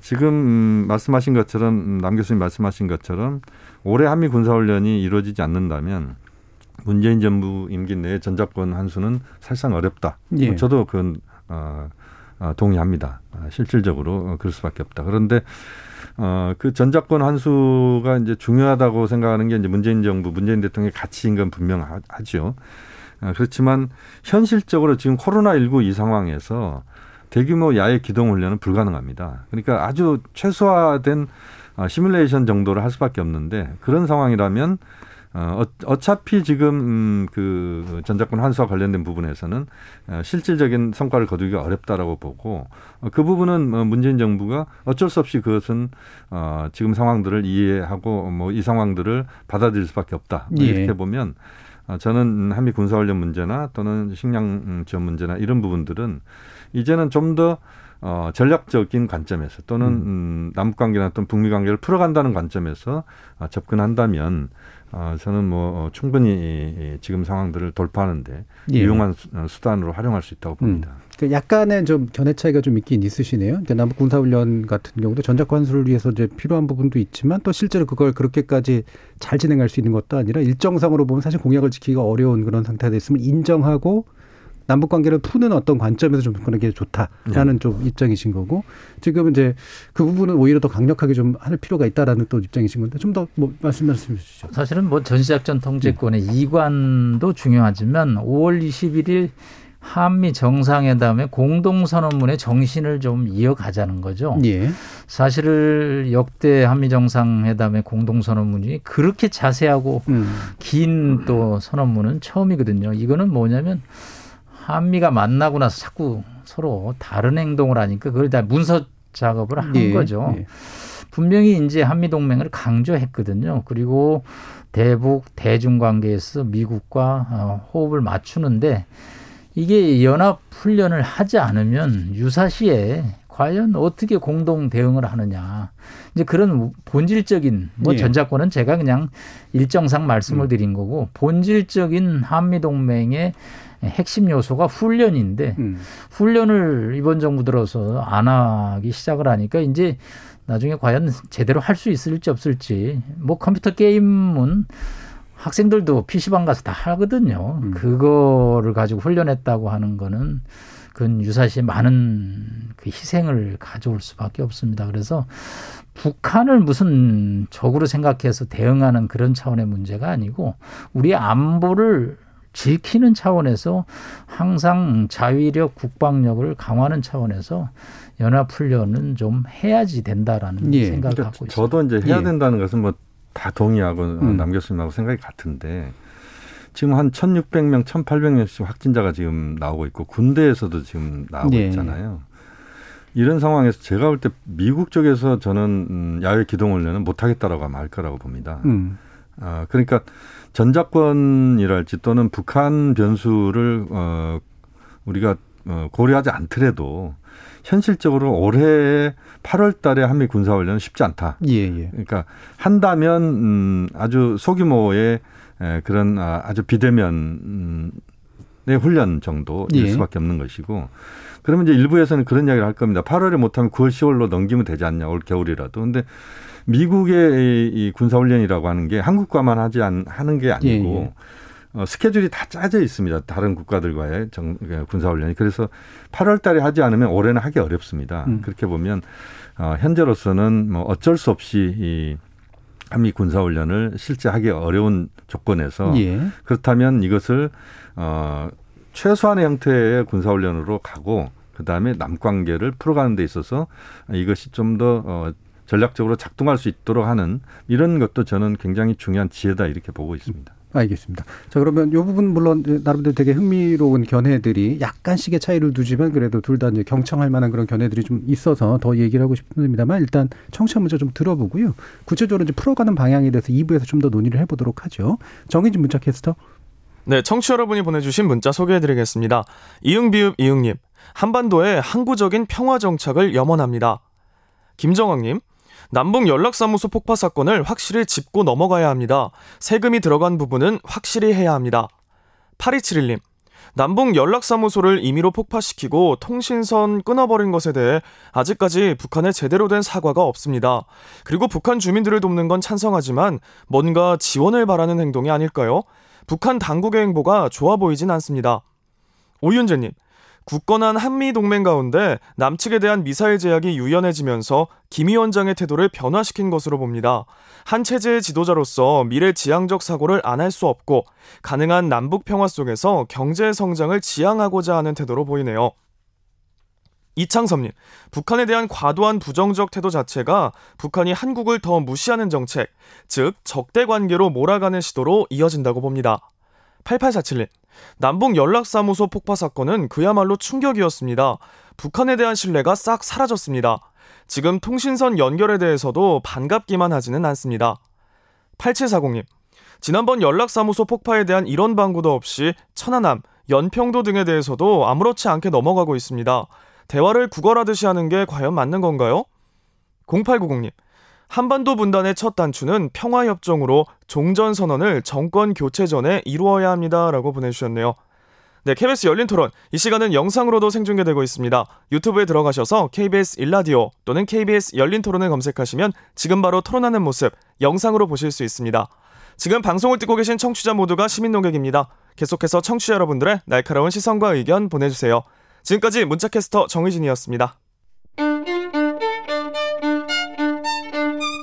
지금 말씀하신 것처럼 남 교수님 말씀하신 것처럼 올해 한미 군사훈련이 이루어지지 않는다면 문재인 정부 임기 내에 전작권 환수는 사실상 어렵다. 예. 저도 그건 동의합니다. 실질적으로 그럴 수밖에 없다. 그런데 그 전작권 환수가 이제 중요하다고 생각하는 게 이제 문재인 정부, 문재인 대통령의 가치인 건 분명하죠. 그렇지만 현실적으로 지금 코로나19 이 상황에서 대규모 야외 기동훈련은 불가능합니다. 그러니까 아주 최소화된 시뮬레이션 정도를 할 수밖에 없는데 그런 상황이라면 어차피 지금 그 전작권 환수와 관련된 부분에서는 실질적인 성과를 거두기가 어렵다라고 보고 그 부분은 문재인 정부가 어쩔 수 없이 그것은 지금 상황들을 이해하고 이 상황들을 받아들일 수밖에 없다. 이렇게 보면 저는 한미 군사훈련 문제나 또는 식량 지원 문제나 이런 부분들은 이제는 좀 더 전략적인 관점에서 또는 남북관계나 또는 북미관계를 풀어간다는 관점에서 접근한다면 저는 충분히 지금 상황들을 돌파하는데 유용한 수단으로 활용할 수 있다고 봅니다. 그러니까 약간의 좀 견해 차이가 좀 있긴 있으시네요. 그러니까 남북 군사훈련 같은 경우도 전작권 환수를 위해서 이제 필요한 부분도 있지만 또 실제로 그걸 그렇게까지 잘 진행할 수 있는 것도 아니라 일정상으로 보면 사실 공약을 지키기가 어려운 그런 상태가 됐음을 인정하고 남북관계를 푸는 어떤 관점에서 좀 그런 게 좋다라는 좀 입장이신 거고, 지금 이제 그 부분은 오히려 더 강력하게 좀 할 필요가 있다라는 또 입장이신 건데, 좀 더 뭐 말씀해 주시죠. 사실은 뭐 전시작전 통제권의 이관도 중요하지만 5월 21일 한미 정상회담의 공동선언문의 정신을 좀 이어가자는 거죠. 예. 사실은 역대 한미 정상회담의 공동선언문이 그렇게 자세하고 긴 또 선언문은 처음이거든요. 이거는 뭐냐면 한미가 만나고 나서 자꾸 서로 다른 행동을 하니까 그걸 다 문서 작업을 한 거죠. 예. 분명히 이제 한미동맹을 강조했거든요. 그리고 대북 대중관계에서 미국과 호흡을 맞추는데 이게 연합훈련을 하지 않으면 유사시에 과연 어떻게 공동 대응을 하느냐. 이제 그런 본질적인 뭐 전작권은 제가 그냥 일정상 말씀을 드린 거고, 본질적인 한미동맹의 핵심 요소가 훈련인데 훈련을 이번 정부 들어서 안 하기 시작을 하니까 이제 나중에 과연 제대로 할 수 있을지 없을지. 뭐 컴퓨터 게임은 학생들도 PC방 가서 다 하거든요. 그거를 가지고 훈련했다고 하는 거는 그건 유사시 많은 그 희생을 가져올 수밖에 없습니다. 그래서 북한을 무슨 적으로 생각해서 대응하는 그런 차원의 문제가 아니고 우리의 안보를 지키는 차원에서 항상 자위력, 국방력을 강화하는 차원에서 연합훈련은 좀 해야지 된다라는 생각을 갖고 있습니다. 저도 이제 해야 된다는 것은 뭐 다 동의하고 남교수님하고 생각이 같은데, 지금 한 1,600명, 1,800명씩 확진자가 지금 나오고 있고 군대에서도 지금 나오고 있잖아요. 이런 상황에서 제가 볼 때 미국 쪽에서 저는 야외 기동훈련은 못하겠다라고 말 거라고 봅니다. 그러니까 전작권이랄지 또는 북한 변수를 우리가 고려하지 않더라도 현실적으로 올해 8월 달에 한미 군사훈련은 쉽지 않다. 그러니까 한다면 아주 소규모의 그런 아주 비대면의 훈련 정도일 수밖에 없는 것이고, 그러면 이제 일부에서는 그런 이야기를 할 겁니다. 8월에 못하면 9월, 10월로 넘기면 되지 않냐, 올 겨울이라도. 근데 미국의 이 군사훈련이라고 하는 게 한국과만 하는 게 아니고 스케줄이 다 짜져 있습니다. 다른 국가들과의 군사훈련이. 그래서 8월 달에 하지 않으면 올해는 하기 어렵습니다. 그렇게 보면 현재로서는 뭐 어쩔 수 없이 이 한미 군사훈련을 실제 하기 어려운 조건에서 그렇다면 이것을 최소한의 형태의 군사훈련으로 가고 그다음에 남관계를 풀어가는 데 있어서 이것이 좀 더 전략적으로 작동할 수 있도록 하는 이런 것도 저는 굉장히 중요한 지혜다 이렇게 보고 있습니다. 알겠습니다. 자, 그러면 이 부분 물론 나름대로 되게 흥미로운 견해들이 약간씩의 차이를 두지만 그래도 둘 다 이제 경청할 만한 그런 견해들이 좀 있어서 더 얘기를 하고 싶습니다만, 일단 청취자 문제 좀 들어보고요. 구체적으로 이제 풀어가는 방향에 대해서 2부에서 좀 더 논의를 해보도록 하죠. 정의진 문자 캐스터. 네, 청취자 여러분이 보내주신 문자 소개해드리겠습니다. 이응비읍 이응님, 한반도에 항구적인 평화 정착을 염원합니다. 김정학님, 남북 연락사무소 폭파 사건을 확실히 짚고 넘어가야 합니다. 세금이 들어간 부분은 확실히 해야 합니다. 8271님, 남북 연락사무소를 임의로 폭파시키고 통신선 끊어버린 것에 대해 아직까지 북한에 제대로 된 사과가 없습니다. 그리고 북한 주민들을 돕는 건 찬성하지만 뭔가 지원을 바라는 행동이 아닐까요? 북한 당국의 행보가 좋아 보이진 않습니다. 오윤재님, 굳건한 한미동맹 가운데 남측에 대한 미사일 제약이 유연해지면서 김 위원장의 태도를 변화시킨 것으로 봅니다. 한 체제의 지도자로서 미래지향적 사고를 안 할 수 없고 가능한 남북평화 속에서 경제 성장을 지향하고자 하는 태도로 보이네요. 이창섭님, 북한에 대한 과도한 부정적 태도 자체가 북한이 한국을 더 무시하는 정책, 즉 적대관계로 몰아가는 시도로 이어진다고 봅니다. 88471, 남북 연락사무소 폭파 사건은 그야말로 충격이었습니다. 북한에 대한 신뢰가 싹 사라졌습니다. 지금 통신선 연결에 대해서도 반갑기만 하지는 않습니다. 8740님, 지난번 연락사무소 폭파에 대한 이런 방구도 없이 천안함, 연평도 등에 대해서도 아무렇지 않게 넘어가고 있습니다. 대화를 구걸하듯이 하는 게 과연 맞는 건가요? 0890님, 한반도 분단의 첫 단추는 평화협정으로 종전선언을 정권 교체 전에 이루어야 합니다라고 보내주셨네요. 네, KBS 열린 토론. 이 시간은 영상으로도 생중계되고 있습니다. 유튜브에 들어가셔서 KBS 일라디오 또는 KBS 열린 토론을 검색하시면 지금 바로 토론하는 모습 영상으로 보실 수 있습니다. 지금 방송을 듣고 계신 청취자 모두가 시민 논객입니다. 계속해서 청취자 여러분들의 날카로운 시선과 의견 보내주세요. 지금까지 문자캐스터 정의진이었습니다.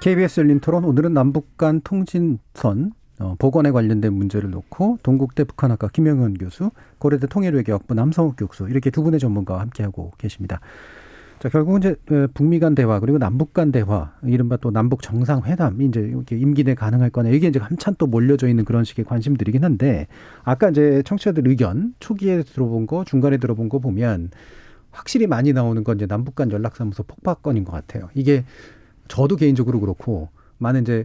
KBS 열린 토론, 오늘은 남북 간 통신선 복원에 관련된 문제를 놓고 동국대 북한학과 김용현 교수, 고려대 통일외교학부 남성욱 교수, 이렇게 두 분의 전문가와 함께하고 계십니다. 자, 결국은 이제 북미 간 대화, 그리고 남북 간 대화, 이른바 또 남북 정상회담이 이제 이렇게 임기 내 가능할 거냐, 이게 이제 한참 또 몰려져 있는 그런 식의 관심들이긴 한데, 아까 이제 청취자들 의견 초기에 들어본 거, 중간에 들어본 거 보면 확실히 많이 나오는 건 이제 남북 간 연락사무소 폭파건인 것 같아요. 이게 저도 개인적으로 그렇고, 많은 이제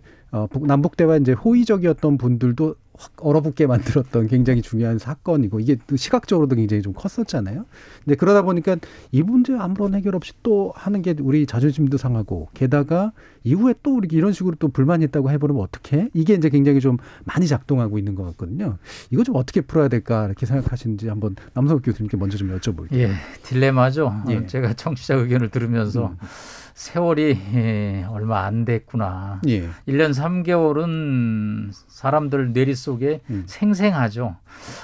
남북 대화 이제 호의적이었던 분들도 확 얼어붙게 만들었던 굉장히 중요한 사건이고, 이게 또 시각적으로도 굉장히 좀 컸었잖아요. 근데 그러다 보니까 이 문제 아무런 해결 없이 또 하는 게 우리 자존심도 상하고, 게다가 이후에 또 우리 이런 식으로 또 불만이 있다고 해버리면 어떡해? 이게 이제 굉장히 좀 많이 작동하고 있는 것 같거든요. 이거 좀 어떻게 풀어야 될까, 이렇게 생각하시는지 한번 남성욱 교수님께 먼저 좀 여쭤볼게요. 예, 딜레마죠. 예. 제가 청취자 의견을 들으면서 세월이 얼마 안 됐구나. 예. 1년 3개월은 사람들 뇌리 속에 생생하죠.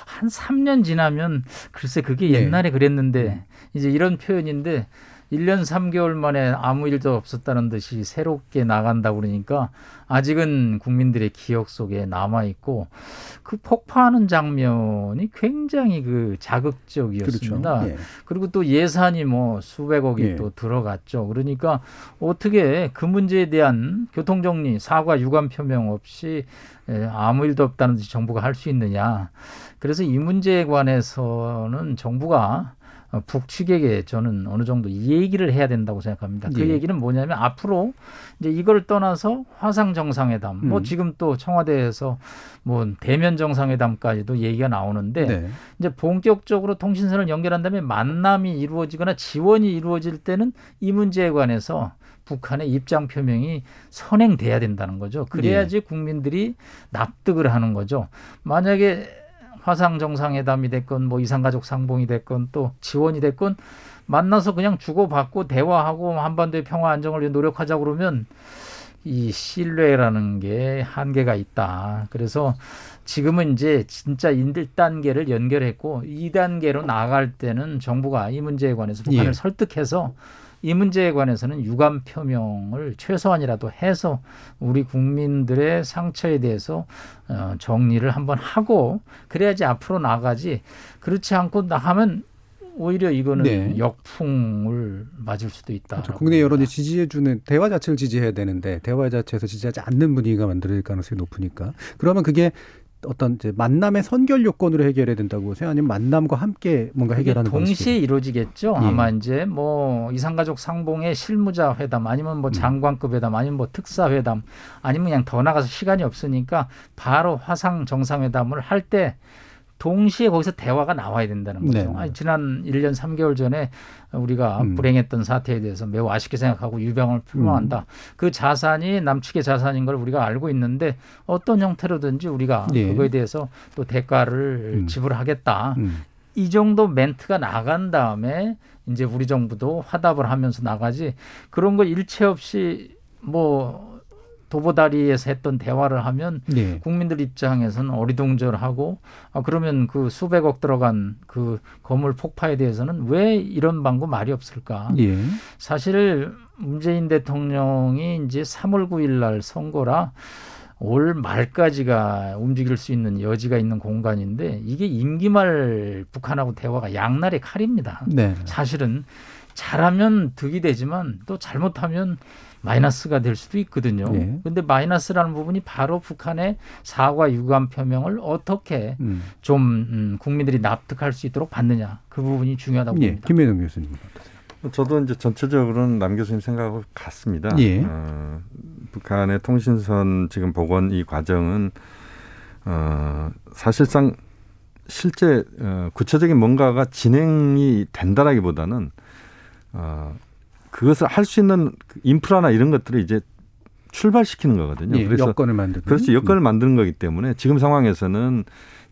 한 3년 지나면 글쎄 그게 옛날에 그랬는데, 이제 이런 표현인데 1년 3개월 만에 아무 일도 없었다는 듯이 새롭게 나간다고 그러니까 아직은 국민들의 기억 속에 남아있고, 그 폭파하는 장면이 굉장히 그 자극적이었습니다. 그렇죠. 예. 그리고 또 예산이 뭐 수백억이 또 들어갔죠. 그러니까 어떻게 그 문제에 대한 교통정리, 사과, 유감 표명 없이 아무 일도 없다는 듯이 정부가 할 수 있느냐. 그래서 이 문제에 관해서는 정부가 북측에게 저는 어느 정도 이 얘기를 해야 된다고 생각합니다. 그 얘기는 뭐냐면, 앞으로 이제 이걸 떠나서 화상 정상회담, 뭐 지금 또 청와대에서 뭐 대면 정상회담까지도 얘기가 나오는데, 이제 본격적으로 통신선을 연결한 다음에 만남이 이루어지거나 지원이 이루어질 때는 이 문제에 관해서 북한의 입장 표명이 선행돼야 된다는 거죠. 그래야지 국민들이 납득을 하는 거죠. 만약에 화상 정상회담이 됐건 뭐 이산가족 상봉이 됐건 또 지원이 됐건 만나서 그냥 주고받고 대화하고 한반도의 평화 안정을 위해 노력하자고 그러면 이 신뢰라는 게 한계가 있다. 그래서 지금은 이제 진짜 1단계를 연결했고, 2단계로 나아갈 때는 정부가 이 문제에 관해서 북한을 설득해서 이 문제에 관해서는 유감 표명을 최소한이라도 해서 우리 국민들의 상처에 대해서 정리를 한번 하고, 그래야지 앞으로 나가지. 그렇지 않고 나가면 오히려 이거는 역풍을 맞을 수도 있다. 그렇죠. 국내 여론이 지지해주는, 대화 자체를 지지해야 되는데 대화 자체에서 지지하지 않는 분위기가 만들어질 가능성이 높으니까. 그러면 그게 어떤 이제 만남의 선결 요건으로 해결해야 된다고 보세요? 아니면 만남과 함께 뭔가 해결하는 방식이 동시에 이루어지겠죠. 아마 이제 뭐 이산가족 상봉의 실무자 회담, 아니면 뭐 장관급 회담, 아니면 뭐 특사 회담, 아니면 그냥 더 나가서 시간이 없으니까 바로 화상 정상회담을 할 때 동시에 거기서 대화가 나와야 된다는 거죠. 아니, 지난 1년 3개월 전에 우리가 불행했던 사태에 대해서 매우 아쉽게 생각하고 유병을 표명한다. 그 자산이 남측의 자산인 걸 우리가 알고 있는데, 어떤 형태로든지 우리가 그거에 대해서 또 대가를 지불하겠다. 이 정도 멘트가 나간 다음에 이제 우리 정부도 화답을 하면서 나가지, 그런 거 일체 없이 뭐 도보다리에서 했던 대화를 하면 국민들 입장에서는 어리둥절하고, 아, 그러면 그 수백억 들어간 그 건물 폭파에 대해서는 왜 이런 방구 말이 없을까. 사실 문재인 대통령이 이제 3월 9일 날 선거라 올 말까지가 움직일 수 있는 여지가 있는 공간인데, 이게 임기 말 북한하고 대화가 양날의 칼입니다. 사실은 잘하면 득이 되지만 또 잘못하면 마이너스가 될 수도 있거든요. 그런데 마이너스라는 부분이 바로 북한의 사과 유감 표명을 어떻게 좀 국민들이 납득할 수 있도록 받느냐, 그 부분이 중요하다고 봅니다. 김혜동 교수님. 저도 이제 전체적으로는 남 교수님 생각하고 같습니다. 간의 통신선 지금 복원 이 과정은 사실상 실제 구체적인 뭔가가 진행이 된다라기보다는 그것을 할 수 있는 인프라나 이런 것들을 이제 출발시키는 거거든요. 예, 그래서 여건을 만드는. 그렇죠. 여건을 만드는 거기 때문에 지금 상황에서는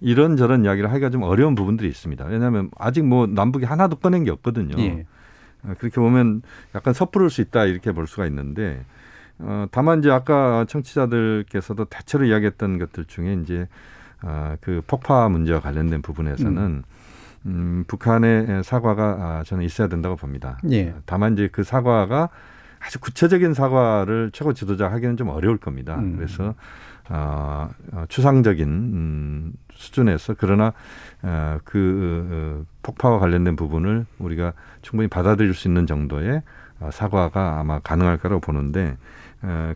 이런저런 이야기를 하기가 좀 어려운 부분들이 있습니다. 왜냐하면 아직 뭐 남북이 하나도 꺼낸 게 없거든요. 예. 그렇게 보면 약간 섣부를 수 있다 이렇게 볼 수가 있는데 다만 이제 아까 청취자들께서도 대체로 이야기했던 것들 중에 이제 그 폭파 문제와 관련된 부분에서는 북한의 사과가 저는 있어야 된다고 봅니다. 예. 다만 이제 그 사과가 아주 구체적인 사과를 최고 지도자 하기는 좀 어려울 겁니다. 그래서 추상적인 수준에서 그러나 그 폭파와 관련된 부분을 우리가 충분히 받아들일 수 있는 정도의 사과가 아마 가능할 거라고 보는데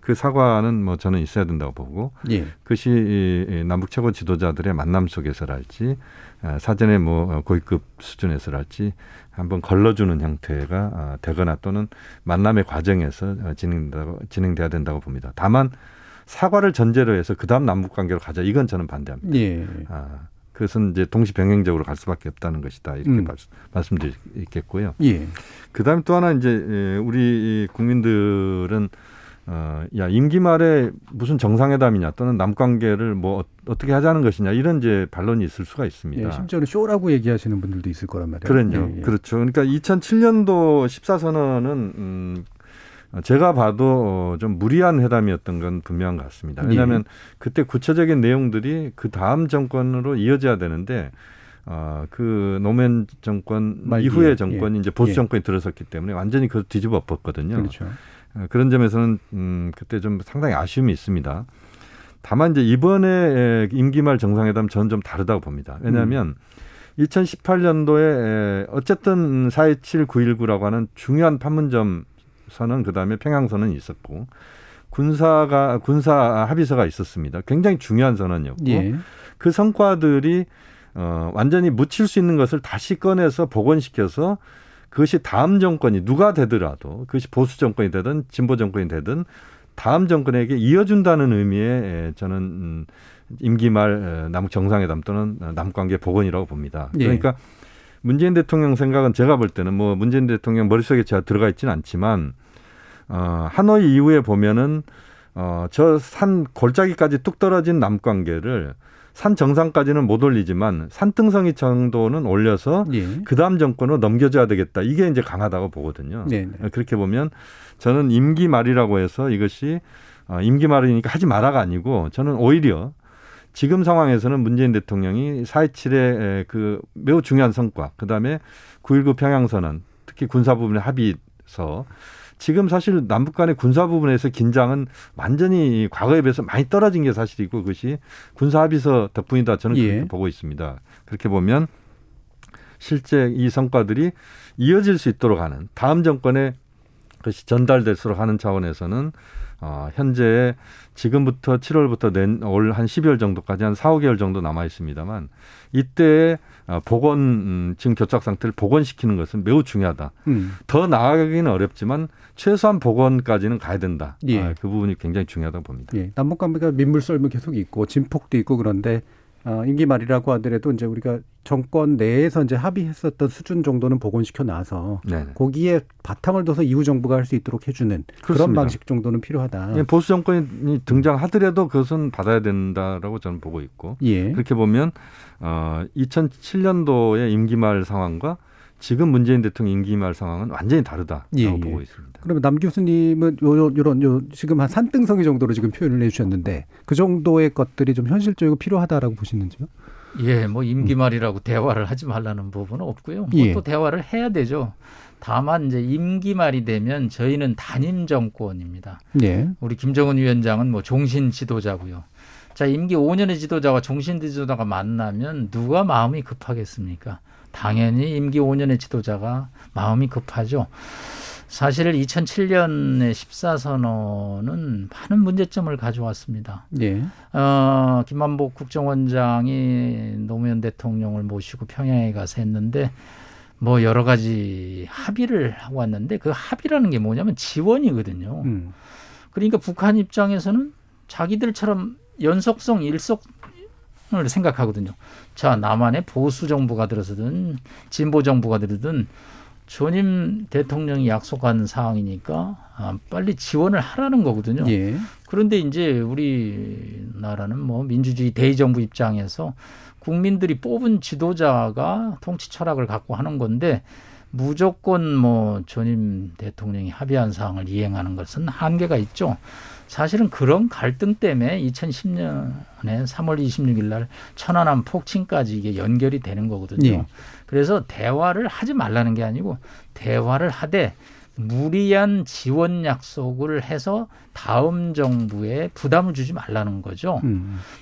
그 사과는 뭐 저는 있어야 된다고 보고 예. 그것이 남북 최고 지도자들의 만남 속에서랄지 사전에 뭐 고위급 수준에서랄지 한번 걸러주는 형태가 되거나 또는 만남의 과정에서 진행돼야 된다고 봅니다. 다만 사과를 전제로 해서 그다음 남북 관계로 가자 이건 저는 반대합니다. 예. 그것은 이제 동시병행적으로 갈 수밖에 없다는 것이다 이렇게 말씀드리겠고요. 예. 그다음에 또 하나 이제 우리 국민들은 야 임기 말에 무슨 정상회담이냐 또는 남관계를 뭐 어떻게 하자는 것이냐 이런 이제 반론이 있을 수가 있습니다. 예, 심지어는 쇼라고 얘기하시는 분들도 있을 거란 말이에요. 그럼요. 예, 예. 그렇죠. 그러니까 2007년도 14선언은 제가 봐도 좀 무리한 회담이었던 건 분명한 것 같습니다. 왜냐하면 예. 그때 구체적인 내용들이 그 다음 정권으로 이어져야 되는데 그 노무현 정권 이후의 정권이 이제 보수 정권이 들어섰기 때문에 완전히 그걸 뒤집어 엎었거든요. 그렇죠. 그런 점에서는 그때 좀 상당히 아쉬움이 있습니다. 다만 이제 이번에 임기 말 정상회담 저는 좀 다르다고 봅니다. 왜냐하면 2018년도에 어쨌든 4.27, 9.19라고 하는 중요한 판문점 선언 그다음에 평양 선언이 있었고 군사 합의서가 있었습니다. 굉장히 중요한 선언이었고 예. 그 성과들이 완전히 묻힐 수 있는 것을 다시 꺼내서 복원시켜서 그것이 다음 정권이 누가 되더라도 그것이 보수 정권이 되든 진보 정권이 되든 다음 정권에게 이어준다는 의미의 저는 임기 말 남북 정상회담 또는 남북관계 복원이라고 봅니다. 그러니까 예. 문재인 대통령 생각은 제가 볼 때는 뭐 문재인 대통령 머릿속에 제가 들어가 있지는 않지만 하노이 이후에 보면은 저 산 골짜기까지 뚝 떨어진 남북관계를 산 정상까지는 못 올리지만 산등성이 정도는 올려서 예. 그다음 정권으로 넘겨줘야 되겠다. 이게 이제 강하다고 보거든요. 네네. 그렇게 보면 저는 임기 말이라고 해서 이것이 임기 말이니까 하지 마라가 아니고 저는 오히려 지금 상황에서는 문재인 대통령이 4.27의 그 매우 중요한 성과, 그다음에 9.19 평양선언, 특히 군사 부분의 합의서 지금 사실 남북 간의 군사 부분에서 긴장은 완전히 과거에 비해서 많이 떨어진 게 사실이고 그것이 군사 합의서 덕분이다 저는 그렇게 예. 보고 있습니다. 그렇게 보면 실제 이 성과들이 이어질 수 있도록 하는 다음 정권에 그것이 전달될수록 하는 차원에서는 현재 지금부터 7월부터 올 한 12월 정도까지 한 4, 5개월 정도 남아 있습니다만 이때 복원 지금 교착 상태를 복원시키는 것은 매우 중요하다. 더 나아가기는 어렵지만 최소한 복원까지는 가야 된다. 예. 그 부분이 굉장히 중요하다고 봅니다. 예. 남북 관계가 민물썰매 계속 있고 진폭도 있고 그런데 임기 말이라고 하더라도 이제 우리가 정권 내에서 이제 합의했었던 수준 정도는 복원시켜 놔서 네네. 거기에 바탕을 둬서 이후 정부가 할 수 있도록 해주는 그렇습니다. 그런 방식 정도는 필요하다. 예, 보수 정권이 등장하더라도 그것은 받아야 된다라고 저는 보고 있고 예. 그렇게 보면 2007년도의 임기 말 상황과 지금 문재인 대통령 임기 말 상황은 완전히 다르다라고 예, 예. 보고 있습니다. 그러면 남 교수님은 이런 지금 한 산등성이 정도로 지금 표현을 해주셨는데 그 정도의 것들이 좀 현실적이고 필요하다라고 보시는지요? 예, 뭐 임기 말이라고 대화를 하지 말라는 부분은 없고요. 뭐 예. 또 대화를 해야 되죠. 다만 이제 임기 말이 되면 저희는 단임 정권입니다. 예. 우리 김정은 위원장은 뭐 종신 지도자고요. 자, 임기 5년의 지도자와 종신 지도자가 만나면 누가 마음이 급하겠습니까? 당연히 임기 5년의 지도자가 마음이 급하죠. 사실 2007년의 14선언은 많은 문제점을 가져왔습니다. 예. 김만복 국정원장이 노무현 대통령을 모시고 평양에 가서 했는데 뭐 여러 가지 합의를 하고 왔는데 그 합의라는 게 뭐냐면 지원이거든요. 그러니까 북한 입장에서는 자기들처럼 연속성, 일속을 생각하거든요. 자, 남한에 보수 정부가 들어서든 진보 정부가 들어든 전임 대통령이 약속한 사항이니까 빨리 지원을 하라는 거거든요. 예. 그런데 이제 우리나라는 뭐 민주주의 대의정부 입장에서 국민들이 뽑은 지도자가 통치 철학을 갖고 하는 건데 무조건 뭐 전임 대통령이 합의한 사항을 이행하는 것은 한계가 있죠. 사실은 그런 갈등 때문에 2010년에 3월 26일 날 천안함 폭침까지 이게 연결이 되는 거거든요. 예. 그래서 대화를 하지 말라는 게 아니고 대화를 하되 무리한 지원 약속을 해서 다음 정부에 부담을 주지 말라는 거죠.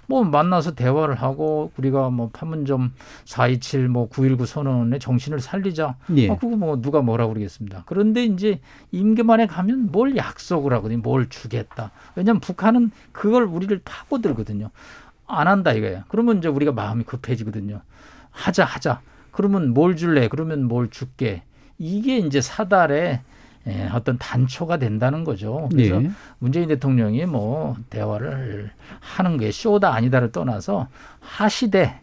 뭐 만나서 대화를 하고 우리가 뭐 판문점 4.27 뭐 9.19 선언의 정신을 살리자. 예. 그거 뭐 누가 뭐라고 그러겠습니다. 그런데 이제 임기만에 가면 뭘 약속을 하거든요. 뭘 주겠다. 왜냐하면 북한은 그걸 우리를 파고들거든요. 안 한다 이거예요. 그러면 이제 우리가 마음이 급해지거든요. 하자. 그러면 뭘 줄래? 그러면 뭘 줄게. 이게 이제 사달의 어떤 단초가 된다는 거죠. 그래서 예. 문재인 대통령이 뭐 대화를 하는 게 쇼다 아니다를 떠나서 하시되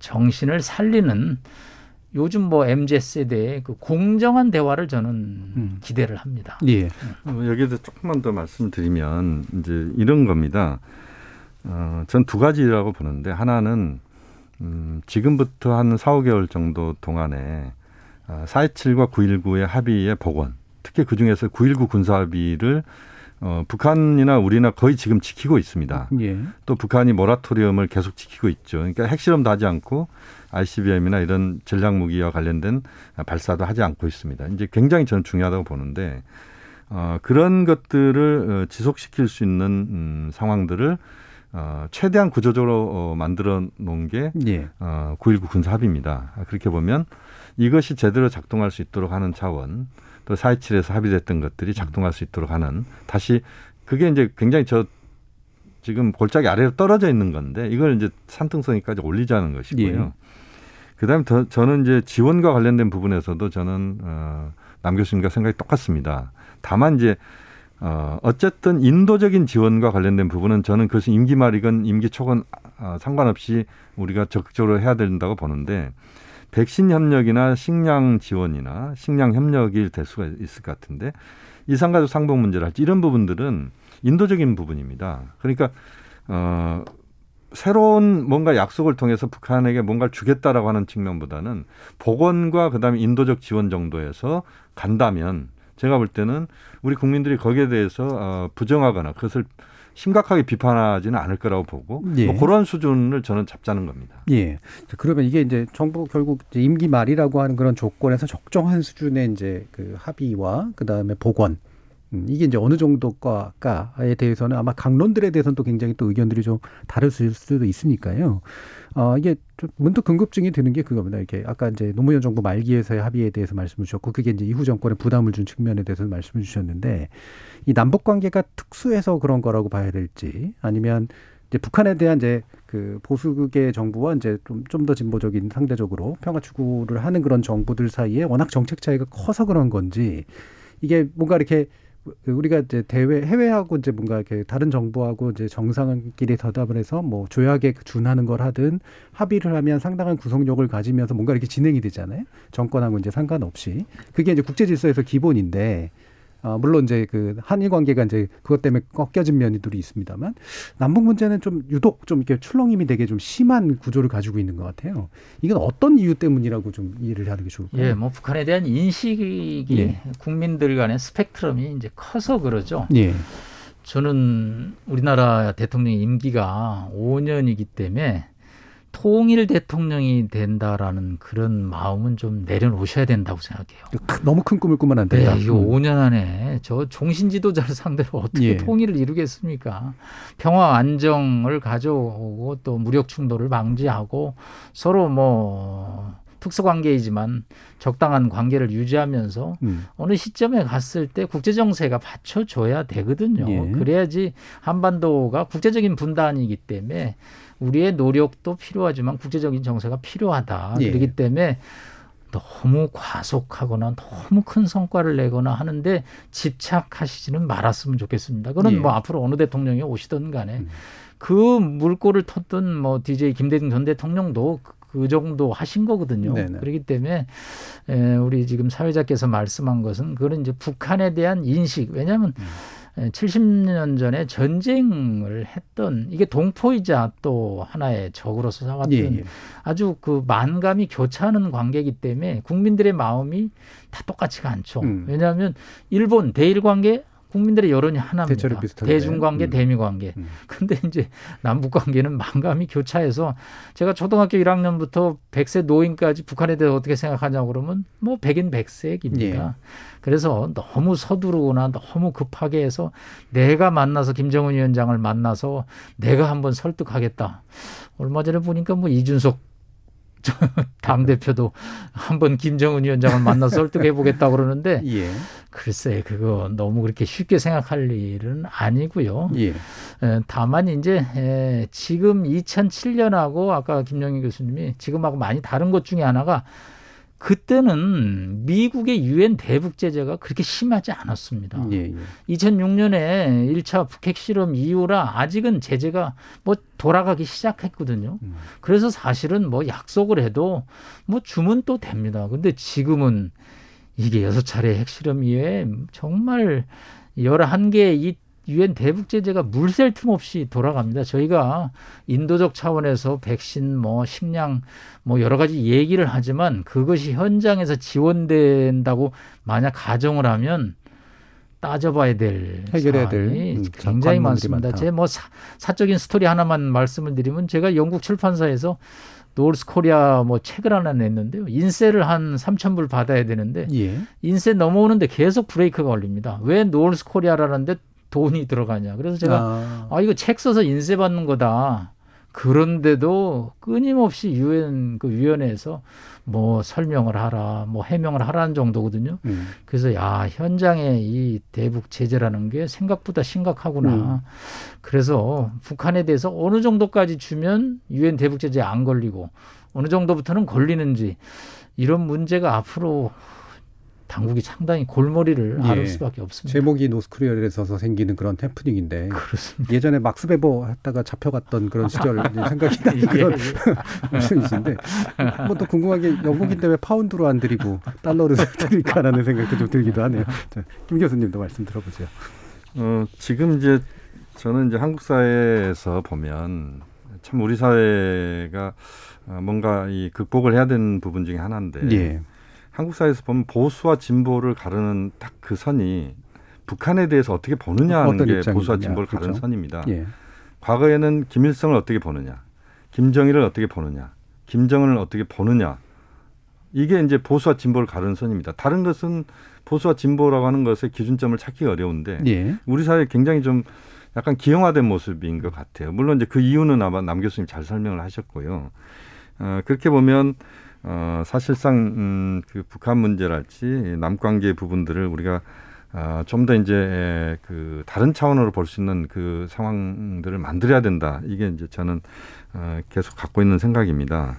정신을 살리는 요즘 뭐 MZ세대의 그 공정한 대화를 저는 기대를 합니다. 예. 여기에서 조금만 더 말씀드리면 이제 이런 겁니다. 전 두 가지라고 보는데 하나는 지금부터 한 4, 5개월 정도 동안에 4.27과 9.19의 합의의 복원, 특히 그중에서 9.19 군사합의를 북한이나 우리나 거의 지금 지키고 있습니다. 예. 또 북한이 모라토리엄을 계속 지키고 있죠. 그러니까 핵실험도 하지 않고 ICBM이나 이런 전략무기와 관련된 발사도 하지 않고 있습니다. 이제 굉장히 저는 중요하다고 보는데 그런 것들을 지속시킬 수 있는 상황들을 최대한 구조적으로 만들어 놓은 게 9.19 군사합의입니다. 그렇게 보면 이것이 제대로 작동할 수 있도록 하는 차원, 또 4.27에서 합의됐던 것들이 작동할 수 있도록 하는, 다시 그게 이제 굉장히 저 지금 골짜기 아래로 떨어져 있는 건데 이걸 이제 산등성이까지 올리자는 것이고요. 예. 그다음에 저는 이제 지원과 관련된 부분에서도 저는 남 교수님과 생각이 똑같습니다. 다만 이제 어쨌든 인도적인 지원과 관련된 부분은 저는 그것이 임기 말이건 임기 초건 상관없이 우리가 적극적으로 해야 된다고 보는데 백신 협력이나 식량 지원이나 식량 협력이 될 수가 있을 것 같은데 이산가족 상봉 문제랄지 이런 부분들은 인도적인 부분입니다. 그러니까 새로운 뭔가 약속을 통해서 북한에게 뭔가를 주겠다라고 하는 측면보다는 복원과 그다음에 인도적 지원 정도에서 간다면 제가 볼 때는 우리 국민들이 거기에 대해서 부정하거나 그것을 심각하게 비판하지는 않을 거라고 보고 예. 뭐 그런 수준을 저는 잡자는 겁니다. 예. 자, 그러면 이게 이제 정부 결국 이제 임기 말이라고 하는 그런 조건에서 적정한 수준의 이제 그 합의와 그 다음에 복원 이게 이제 어느 정도가에 대해서는 아마 각론들에 대해서는 또 굉장히 또 의견들이 좀 다를 수도 있으니까요. 이게 좀 문득 궁금증이 드는 게 그겁니다. 이렇게 아까 이제 노무현 정부 말기에서의 합의에 대해서 말씀을 주셨고 그게 이제 이후 정권에 부담을 준 측면에 대해서 말씀을 주셨는데 이 남북 관계가 특수해서 그런 거라고 봐야 될지 아니면 이제 북한에 대한 이제 그 보수계 정부와 이제 좀 더 진보적인 상대적으로 평화 추구를 하는 그런 정부들 사이에 워낙 정책 차이가 커서 그런 건지 이게 뭔가 이렇게 우리가 이제 해외하고 이제 뭔가 이렇게 다른 정부하고 이제 정상끼리 서담을 해서 뭐 조약에 준하는 걸 하든 합의를 하면 상당한 구속력을 가지면서 뭔가 이렇게 진행이 되잖아요. 정권하고 이제 상관없이. 그게 이제 국제 질서에서 기본인데, 물론 이제 그 한일 관계가 이제 그것 때문에 꺾여진 면이 둘이 있습니다만, 남북 문제는 좀 유독 좀 이렇게 출렁임이 되게 좀 심한 구조를 가지고 있는 것 같아요. 이건 어떤 이유 때문이라고 좀 이해를 하는 게 좋을까요? 예, 뭐 북한에 대한 인식이 예. 국민들 간의 스펙트럼이 이제 커서 그러죠. 예. 저는 우리나라 대통령 임기가 5년이기 때문에 통일 대통령이 된다라는 그런 마음은 좀 내려놓으셔야 된다고 생각해요. 너무 큰 꿈을 꾸면 안 된다. 네, 이거 5년 안에 저 종신 지도자를 상대로 어떻게 예. 통일을 이루겠습니까? 평화 안정을 가져오고 또 무력 충돌을 방지하고 서로 뭐 특수관계이지만 적당한 관계를 유지하면서 어느 시점에 갔을 때 국제정세가 받쳐줘야 되거든요. 예. 그래야지 한반도가 국제적인 분단이기 때문에 우리의 노력도 필요하지만 국제적인 정세가 필요하다. 예. 그렇기 때문에 너무 과속하거나 너무 큰 성과를 내거나 하는데 집착하시지는 말았으면 좋겠습니다. 그건 뭐 앞으로 어느 대통령이 오시든 간에 그 물꼬를 텄던 뭐 DJ 김대중 전 대통령도 그 정도 하신 거거든요. 네네. 그렇기 때문에 우리 지금 사회자께서 말씀한 것은 그런 이제 북한에 대한 인식. 왜냐하면 70년 전에 전쟁을 했던 이게 동포이자 또 하나의 적으로서 삼았던 아주 그 만감이 교차하는 관계이기 때문에 국민들의 마음이 다 똑같지가 않죠. 왜냐하면 일본 대일 관계 국민들의 여론이 하나입니다. 대중관계, 대미관계. 근데 이제 남북관계는 만감이 교차해서 제가 초등학교 1학년부터 100세 노인까지 북한에 대해서 어떻게 생각하냐고 그러면 뭐 100인 100색입니다. 예. 그래서 너무 서두르거나 너무 급하게 해서 내가 만나서 김정은 위원장을 만나서 내가 한번 설득하겠다. 얼마 전에 보니까 뭐 이준석 당대표도 한번 김정은 위원장을 만나서 설득해보겠다고 그러는데 글쎄 그거 너무 그렇게 쉽게 생각할 일은 아니고요. 다만 이제 지금 2007년하고 아까 김영희 교수님이 지금하고 많이 다른 것 중에 하나가 그때는 미국의 유엔 대북 제재가 그렇게 심하지 않았습니다. 2006년에 1차 북핵 실험 이후라 아직은 제재가 뭐 돌아가기 시작했거든요. 그래서 사실은 뭐 약속을 해도 뭐 주면 또 됩니다. 근데 지금은 이게 6차례 핵 실험 이후에 정말 11개의 이 유엔 대북 제재가 물샐 틈 없이 돌아갑니다. 저희가 인도적 차원에서 백신, 뭐 식량, 뭐 여러 가지 얘기를 하지만 그것이 현장에서 지원된다고 만약 가정을 하면 따져봐야 될 해결해야 될 굉장히 많습니다. 제 뭐 사적인 스토리 하나만 말씀을 드리면 제가 영국 출판사에서 노스코리아 뭐 책을 하나 냈는데요. 인세를 한 3,000불 받아야 되는데 인세 넘어오는데 계속 브레이크가 걸립니다. 왜 노스코리아라는데 돈이 들어가냐. 그래서 제가 이거 책 써서 인쇄 받는 거다. 그런데도 끊임없이 유엔 그 위원회에서 뭐 설명을 하라, 뭐 해명을 하라는 정도거든요. 그래서 현장의 이 대북 제재라는 게 생각보다 심각하구나. 그래서 북한에 대해서 어느 정도까지 주면 유엔 대북 제재 안 걸리고 어느 정도부터는 걸리는지 이런 문제가 앞으로 당국이 상당히 골머리를 앓을 수밖에 없습니다. 제목이 노스코리아에서 생기는 그런 해프닝인데 그렇습니다. 예전에 막스 베버 했다가 잡혀갔던 그런 시절 생각이 나는 그런 말씀이신데 한번 더 궁금한 게 영국인데 왜 파운드로 안 드리고 달러로 드릴까라는 생각도 좀 들기도 하네요. 김 교수님도 말씀 들어보세요. 지금 이제 저는 이제 한국 사회에서 보면 참 우리 사회가 뭔가 이 극복을 해야 되는 부분 중에 하나인데 한국 사회에서 보면 보수와 진보를 가르는 딱 그 선이 북한에 대해서 어떻게 보느냐 하는 게 보수와 진보를 가르는 선입니다. 과거에는 김일성을 어떻게 보느냐, 김정일을 어떻게 보느냐, 김정은을 어떻게 보느냐. 이게 이제 보수와 진보를 가르는 선입니다. 다른 것은 보수와 진보라고 하는 것의 기준점을 찾기 어려운데 우리 사회 굉장히 좀 약간 기형화된 모습인 것 같아요. 물론 이제 그 이유는 아마 남 교수님 잘 설명을 하셨고요. 그렇게 보면 사실상 그 북한 문제랄지 남관계 부분들을 우리가 좀 더 이제 그 다른 차원으로 볼 수 있는 그 상황들을 만들어야 된다. 이게 이제 저는 계속 갖고 있는 생각입니다.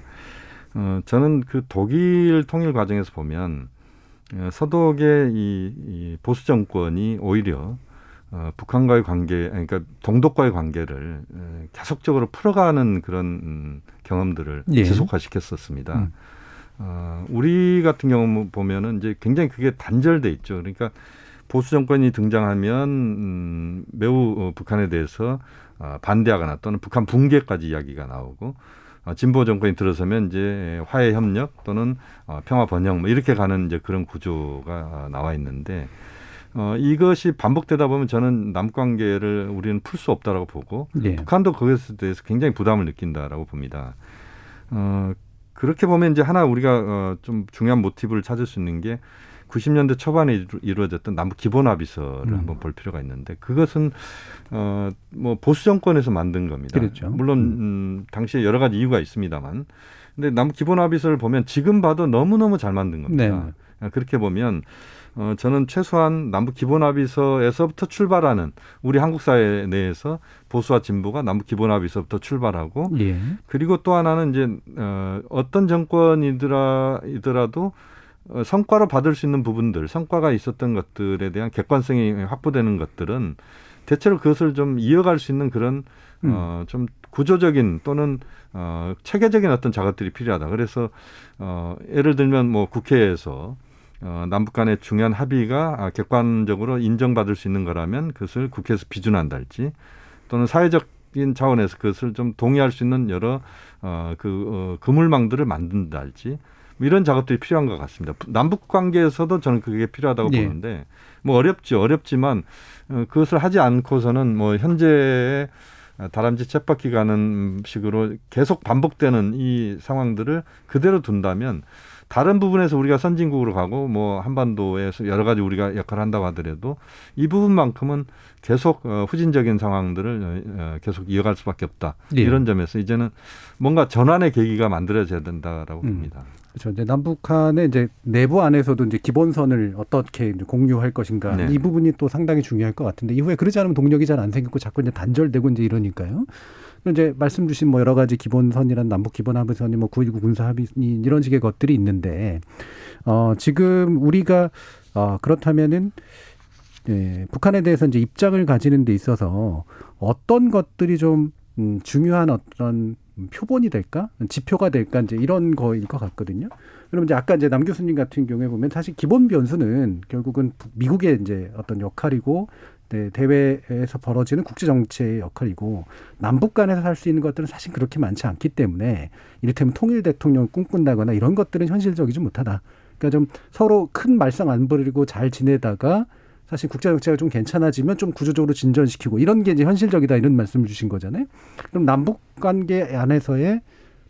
저는 그 독일 통일 과정에서 보면 서독의 이 보수 정권이 오히려 북한과의 관계, 그러니까 동독과의 관계를 계속적으로 풀어가는 그런 경험들을 지속화시켰었습니다. 우리 같은 경우 보면은 이제 굉장히 그게 단절돼 있죠. 그러니까 보수 정권이 등장하면 매우 북한에 대해서 반대하거나 또는 북한 붕괴까지 이야기가 나오고 진보 정권이 들어서면 이제 화해 협력 또는 평화 번영 뭐 이렇게 가는 이제 그런 구조가 나와 있는데. 이것이 반복되다 보면 저는 남관계를 우리는 풀 수 없다라고 보고 북한도 그것에 대해서 굉장히 부담을 느낀다라고 봅니다. 그렇게 보면 이제 하나 우리가 좀 중요한 모티브를 찾을 수 있는 게 90년대 초반에 이루어졌던 남북 기본합의서를 한번 볼 필요가 있는데 그것은 뭐 보수 정권에서 만든 겁니다. 그렇죠. 물론 당시에 여러 가지 이유가 있습니다만 근데 기본 합의서를 보면 지금 봐도 너무너무 잘 만든 겁니다. 네. 그렇게 보면 저는 최소한 남북 기본 합의서에서부터 출발하는 우리 한국 사회 내에서 보수와 진보가 남북 기본 합의서부터 출발하고 예. 그리고 또 하나는 이제 어떤 정권이더라도 성과로 받을 수 있는 부분들, 성과가 있었던 것들에 대한 객관성이 확보되는 것들은 대체로 그것을 좀 이어갈 수 있는 그런 좀 구조적인 또는 체계적인 어떤 작업들이 필요하다. 그래서 예를 들면 국회에서 남북 간의 중요한 합의가 객관적으로 인정받을 수 있는 거라면 그것을 국회에서 비준한달지 또는 사회적인 차원에서 그것을 좀 동의할 수 있는 여러 그물망들을 만든달지 이런 작업들이 필요한 것 같습니다. 남북 관계에서도 저는 그게 필요하다고 네. 보는데 어렵지만 그것을 하지 않고서는 현재의 다람쥐 쳇바퀴 가는 식으로 계속 반복되는 이 상황들을 그대로 둔다면 다른 부분에서 우리가 선진국으로 가고 한반도에서 여러 가지 우리가 역할을 한다고 하더라도 이 부분만큼은 계속 후진적인 상황들을 계속 이어갈 수밖에 없다. 네. 이런 점에서 이제는 뭔가 전환의 계기가 만들어져야 된다라고 봅니다. 그렇죠. 이제 남북한의 이제 내부 안에서도 이제 기본선을 어떻게 이제 공유할 것인가 네. 이 부분이 또 상당히 중요할 것 같은데 이후에 그러지 않으면 동력이 잘 안 생기고 자꾸 이제 단절되고 이제 이러니까요. 이제 말씀 주신 여러 가지 기본선이란 남북 기본합의선이 9.19 군사합의 이런 식의 것들이 있는데 지금 우리가 그렇다면은 북한에 대해서 이제 입장을 가지는 데 있어서 어떤 것들이 좀 중요한 어떤 표본이 될까? 지표가 될까? 이제 이런 거일 것 같거든요. 그럼 이제 아까 이제 남 교수님 같은 경우에 보면 사실 기본 변수는 결국은 미국의 이제 어떤 역할이고 네, 대외에서 벌어지는 국제정치의 역할이고 남북 간에서 할 수 있는 것들은 사실 그렇게 많지 않기 때문에 이를테면 통일 대통령을 꿈꾼다거나 이런 것들은 현실적이지 못하다. 그러니까 좀 서로 큰 말썽 안 부리고 잘 지내다가 사실 국제정치가 좀 괜찮아지면 좀 구조적으로 진전시키고 이런 게 이제 현실적이다 이런 말씀을 주신 거잖아요. 그럼 남북관계 안에서의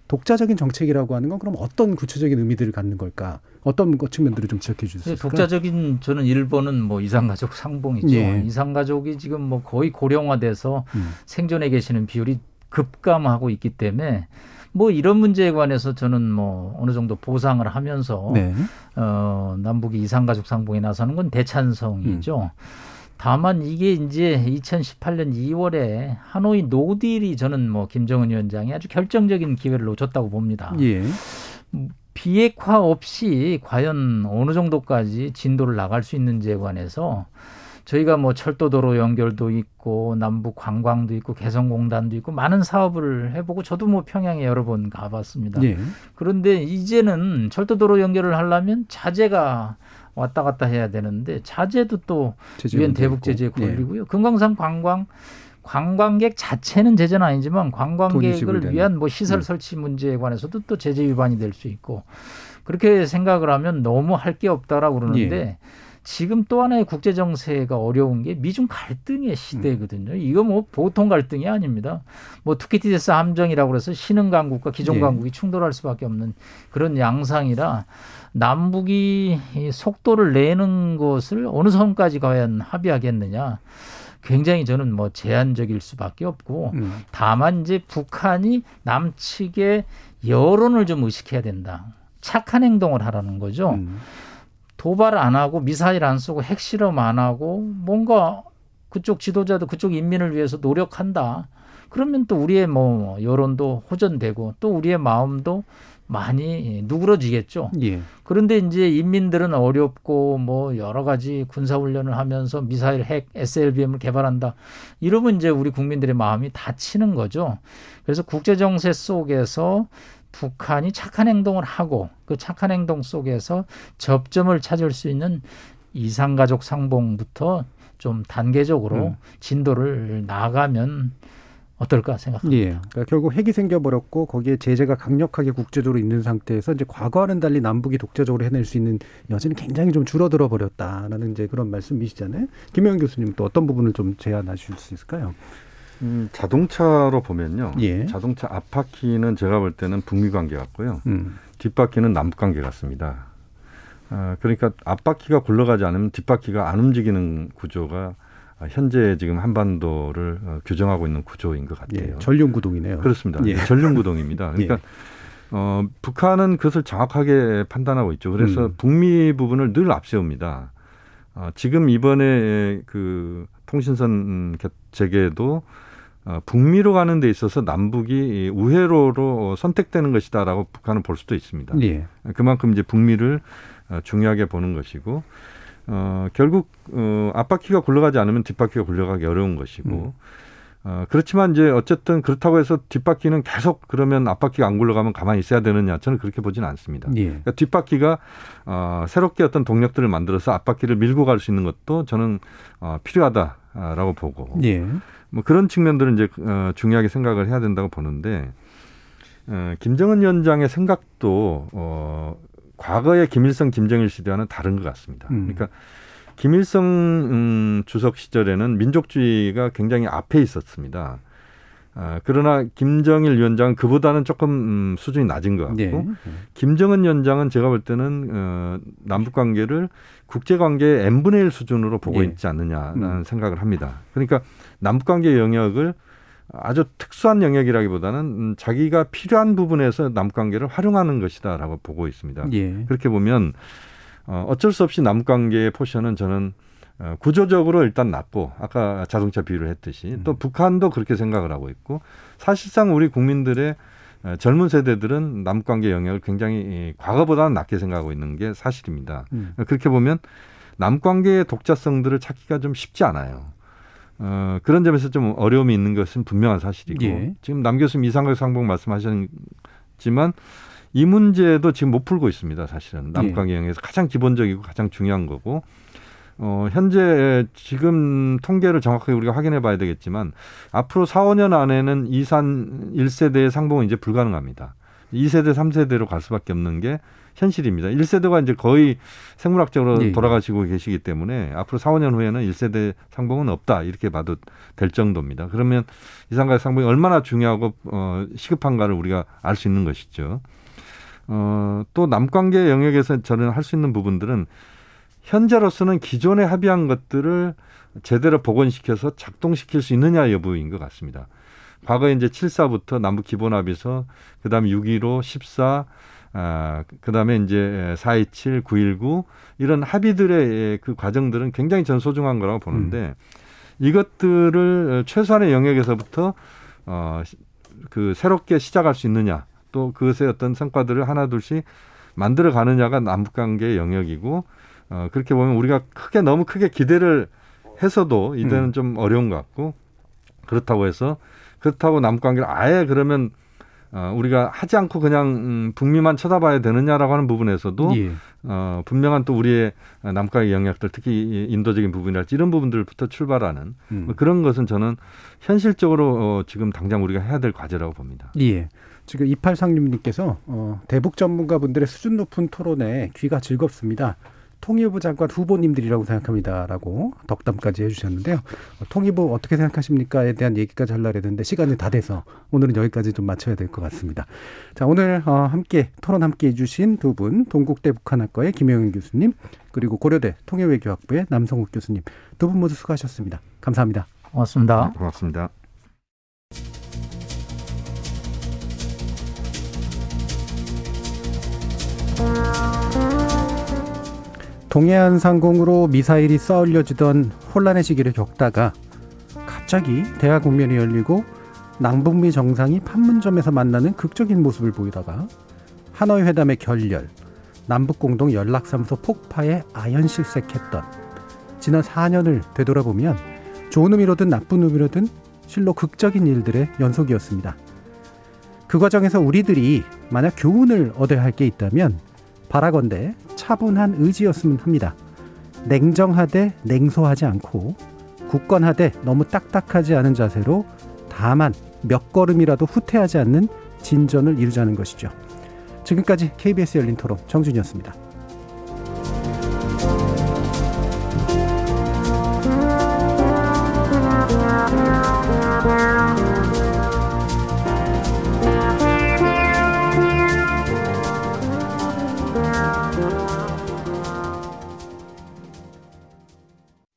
독자적인 정책이라고 하는 건 그럼 어떤 구체적인 의미들을 갖는 걸까? 어떤 측면들을 좀 지적해 주세요. 독자적인 저는 일본은 이산가족 상봉이죠. 예. 이산가족이 지금 거의 고령화돼서 생존해 계시는 비율이 급감하고 있기 때문에 이런 문제에 관해서 저는 어느 정도 보상을 하면서 네. 남북이 이산가족 상봉에 나서는 건 대찬성이죠. 다만 이게 이제 2018년 2월에 하노이 노딜이 저는 김정은 위원장이 아주 결정적인 기회를 놓쳤다고 봅니다. 예. 비핵화 없이 과연 어느 정도까지 진도를 나갈 수 있는지에 관해서 저희가 철도도로 연결도 있고 남북 관광도 있고 개성공단도 있고 많은 사업을 해보고 저도 평양에 여러 번 가봤습니다. 예. 그런데 이제는 철도도로 연결을 하려면 자재가 왔다 갔다 해야 되는데 자재도 또 유엔 대북 제재에 걸리고요. 예. 금강산 관광객 자체는 제재는 아니지만 관광객을 위한 시설 네. 설치 문제에 관해서도 또 제재 위반이 될 수 있고 그렇게 생각을 하면 너무 할 게 없다라고 그러는데 예. 지금 또 하나의 국제 정세가 어려운 게 미중 갈등의 시대거든요. 이거 보통 갈등이 아닙니다. 투키디데스 함정이라고 그래서 신흥 강국과 기존 강국이 충돌할 수밖에 없는 그런 양상이라 남북이 속도를 내는 것을 어느 선까지 과연 합의하겠느냐. 굉장히 저는 제한적일 수밖에 없고 다만 이제 북한이 남측의 여론을 좀 의식해야 된다. 착한 행동을 하라는 거죠. 도발 안 하고 미사일 안 쏘고 핵실험 안 하고 뭔가 그쪽 지도자도 그쪽 인민을 위해서 노력한다. 그러면 또 우리의 여론도 호전되고 또 우리의 마음도 많이 누그러지겠죠. 예. 그런데 이제 인민들은 어렵고 여러 가지 군사훈련을 하면서 미사일 핵 SLBM을 개발한다. 이러면 이제 우리 국민들의 마음이 다치는 거죠. 그래서 국제정세 속에서 북한이 착한 행동을 하고 그 착한 행동 속에서 접점을 찾을 수 있는 이산가족 상봉부터 좀 단계적으로 진도를 나가면 어떨까 생각합니다. 예. 그러니까 결국 핵이 생겨버렸고 거기에 제재가 강력하게 국제적으로 있는 상태에서 이제 과거와는 달리 남북이 독자적으로 해낼 수 있는 여지는 굉장히 좀 줄어들어 버렸다라는 이제 그런 말씀이시잖아요. 김용현 교수님 또 어떤 부분을 좀 제안하실 수 있을까요? 자동차로 보면요. 예. 자동차 앞바퀴는 제가 볼 때는 북미 관계 같고요. 뒷바퀴는 남북 관계 같습니다. 그러니까 앞바퀴가 굴러가지 않으면 뒷바퀴가 안 움직이는 구조가 현재 지금 한반도를 규정하고 있는 구조인 것 같아요. 예, 전륜구동이네요. 그렇습니다. 예. 전륜구동입니다. 그러니까 북한은 그것을 정확하게 판단하고 있죠. 그래서 북미 부분을 늘 앞세웁니다. 지금 이번에 그 통신선 재개도 북미로 가는 데 있어서 남북이 우회로로 선택되는 것이다라고 북한은 볼 수도 있습니다. 예. 그만큼 이제 북미를 중요하게 보는 것이고 결국 앞바퀴가 굴러가지 않으면 뒷바퀴가 굴러가기 어려운 것이고 그렇지만 이제 어쨌든 그렇다고 해서 뒷바퀴는 계속 그러면 앞바퀴가 안 굴러가면 가만히 있어야 되느냐 저는 그렇게 보지는 않습니다. 예. 그러니까 뒷바퀴가 새롭게 어떤 동력들을 만들어서 앞바퀴를 밀고 갈 수 있는 것도 저는 필요하다라고 보고 예. 뭐 그런 측면들은 이제 중요하게 생각을 해야 된다고 보는데 김정은 위원장의 생각도 과거의 김일성, 김정일 시대와는 다른 것 같습니다. 그러니까 김일성 주석 시절에는 민족주의가 굉장히 앞에 있었습니다. 그러나 김정일 위원장은 그보다는 조금 수준이 낮은 것 같고 네. 김정은 위원장은 제가 볼 때는 남북관계를 국제관계의 n분의 1 수준으로 보고 네. 있지 않느냐라는 생각을 합니다. 그러니까 남북관계 영역을 아주 특수한 영역이라기보다는 자기가 필요한 부분에서 남북관계를 활용하는 것이다라고 보고 있습니다. 네. 그렇게 보면 어쩔 수 없이 남북관계의 포션은 저는 구조적으로 일단 낮고 아까 자동차 비유를 했듯이 또 북한도 그렇게 생각을 하고 있고 사실상 우리 국민들의 젊은 세대들은 남북관계 영역을 굉장히 과거보다는 낮게 생각하고 있는 게 사실입니다. 그렇게 보면 남북관계의 독자성들을 찾기가 좀 쉽지 않아요. 그런 점에서 좀 어려움이 있는 것은 분명한 사실이고 예. 지금 남 교수님 이상각 상봉 말씀하셨지만 이 문제도 지금 못 풀고 있습니다. 사실은 남북관계 영역에서 가장 기본적이고 가장 중요한 거고 현재 지금 통계를 정확하게 우리가 확인해 봐야 되겠지만 앞으로 4, 5년 안에는 1세대의 상봉은 이제 불가능합니다. 2세대, 3세대로 갈 수밖에 없는 게 현실입니다. 1세대가 이제 거의 생물학적으로 돌아가시고 계시기 때문에 앞으로 4, 5년 후에는 1세대 상봉은 없다 이렇게 봐도 될 정도입니다. 그러면 이상각 상봉이 얼마나 중요하고 시급한가를 우리가 알 수 있는 것이죠. 또 남관계 영역에서 저는 할 수 있는 부분들은 현재로서는 기존에 합의한 것들을 제대로 복원시켜서 작동시킬 수 있느냐 여부인 것 같습니다. 과거에 이제 7.4부터 남북 기본합의서, 그 다음에 6.15, 14, 그 다음에 이제 4.27, 9.19 이런 합의들의 그 과정들은 굉장히 전 소중한 거라고 보는데 이것들을 최소한의 영역에서부터 그 새롭게 시작할 수 있느냐. 또 그것의 어떤 성과들을 하나둘씩 만들어 가느냐가 남북관계의 영역이고 그렇게 보면 우리가 너무 크게 기대를 해서도 이때는 좀 어려운 것 같고 그렇다고 남북관계를 아예 그러면 우리가 하지 않고 그냥 북미만 쳐다봐야 되느냐라고 하는 부분에서도 예. 분명한 또 우리의 남북관계 영역들 특히 인도적인 부분이랄지 이런 부분들부터 출발하는 뭐 그런 것은 저는 현실적으로 지금 당장 우리가 해야 될 과제라고 봅니다. 예. 지금 2836님께서 대북 전문가분들의 수준 높은 토론에 귀가 즐겁습니다. 통일부 장관 후보님들이라고 생각합니다라고 덕담까지 해주셨는데요. 통일부 어떻게 생각하십니까에 대한 얘기까지 하려고 했는데 시간이 다 돼서 오늘은 여기까지 좀 마쳐야 될 것 같습니다. 자, 오늘 함께 해주신 두 분 동국대 북한학과의 김용현 교수님 그리고 고려대 통일외교학부의 남성욱 교수님 두 분 모두 수고하셨습니다. 감사합니다. 고맙습니다. 네, 고맙습니다. 동해안 상공으로 미사일이 쏘아올려지던 혼란의 시기를 겪다가 갑자기 대화 국면이 열리고 남북미 정상이 판문점에서 만나는 극적인 모습을 보이다가 하노이 회담의 결렬, 남북공동 연락사무소 폭파에 아연실색했던 지난 4년을 되돌아보면 좋은 의미로든 나쁜 의미로든 실로 극적인 일들의 연속이었습니다. 그 과정에서 우리들이 만약 교훈을 얻어야 할 게 있다면 바라건대 차분한 의지였으면 합니다. 냉정하되 냉소하지 않고 굳건하되 너무 딱딱하지 않은 자세로 다만 몇 걸음이라도 후퇴하지 않는 진전을 이루자는 것이죠. 지금까지 KBS 열린 토론 정준이었습니다.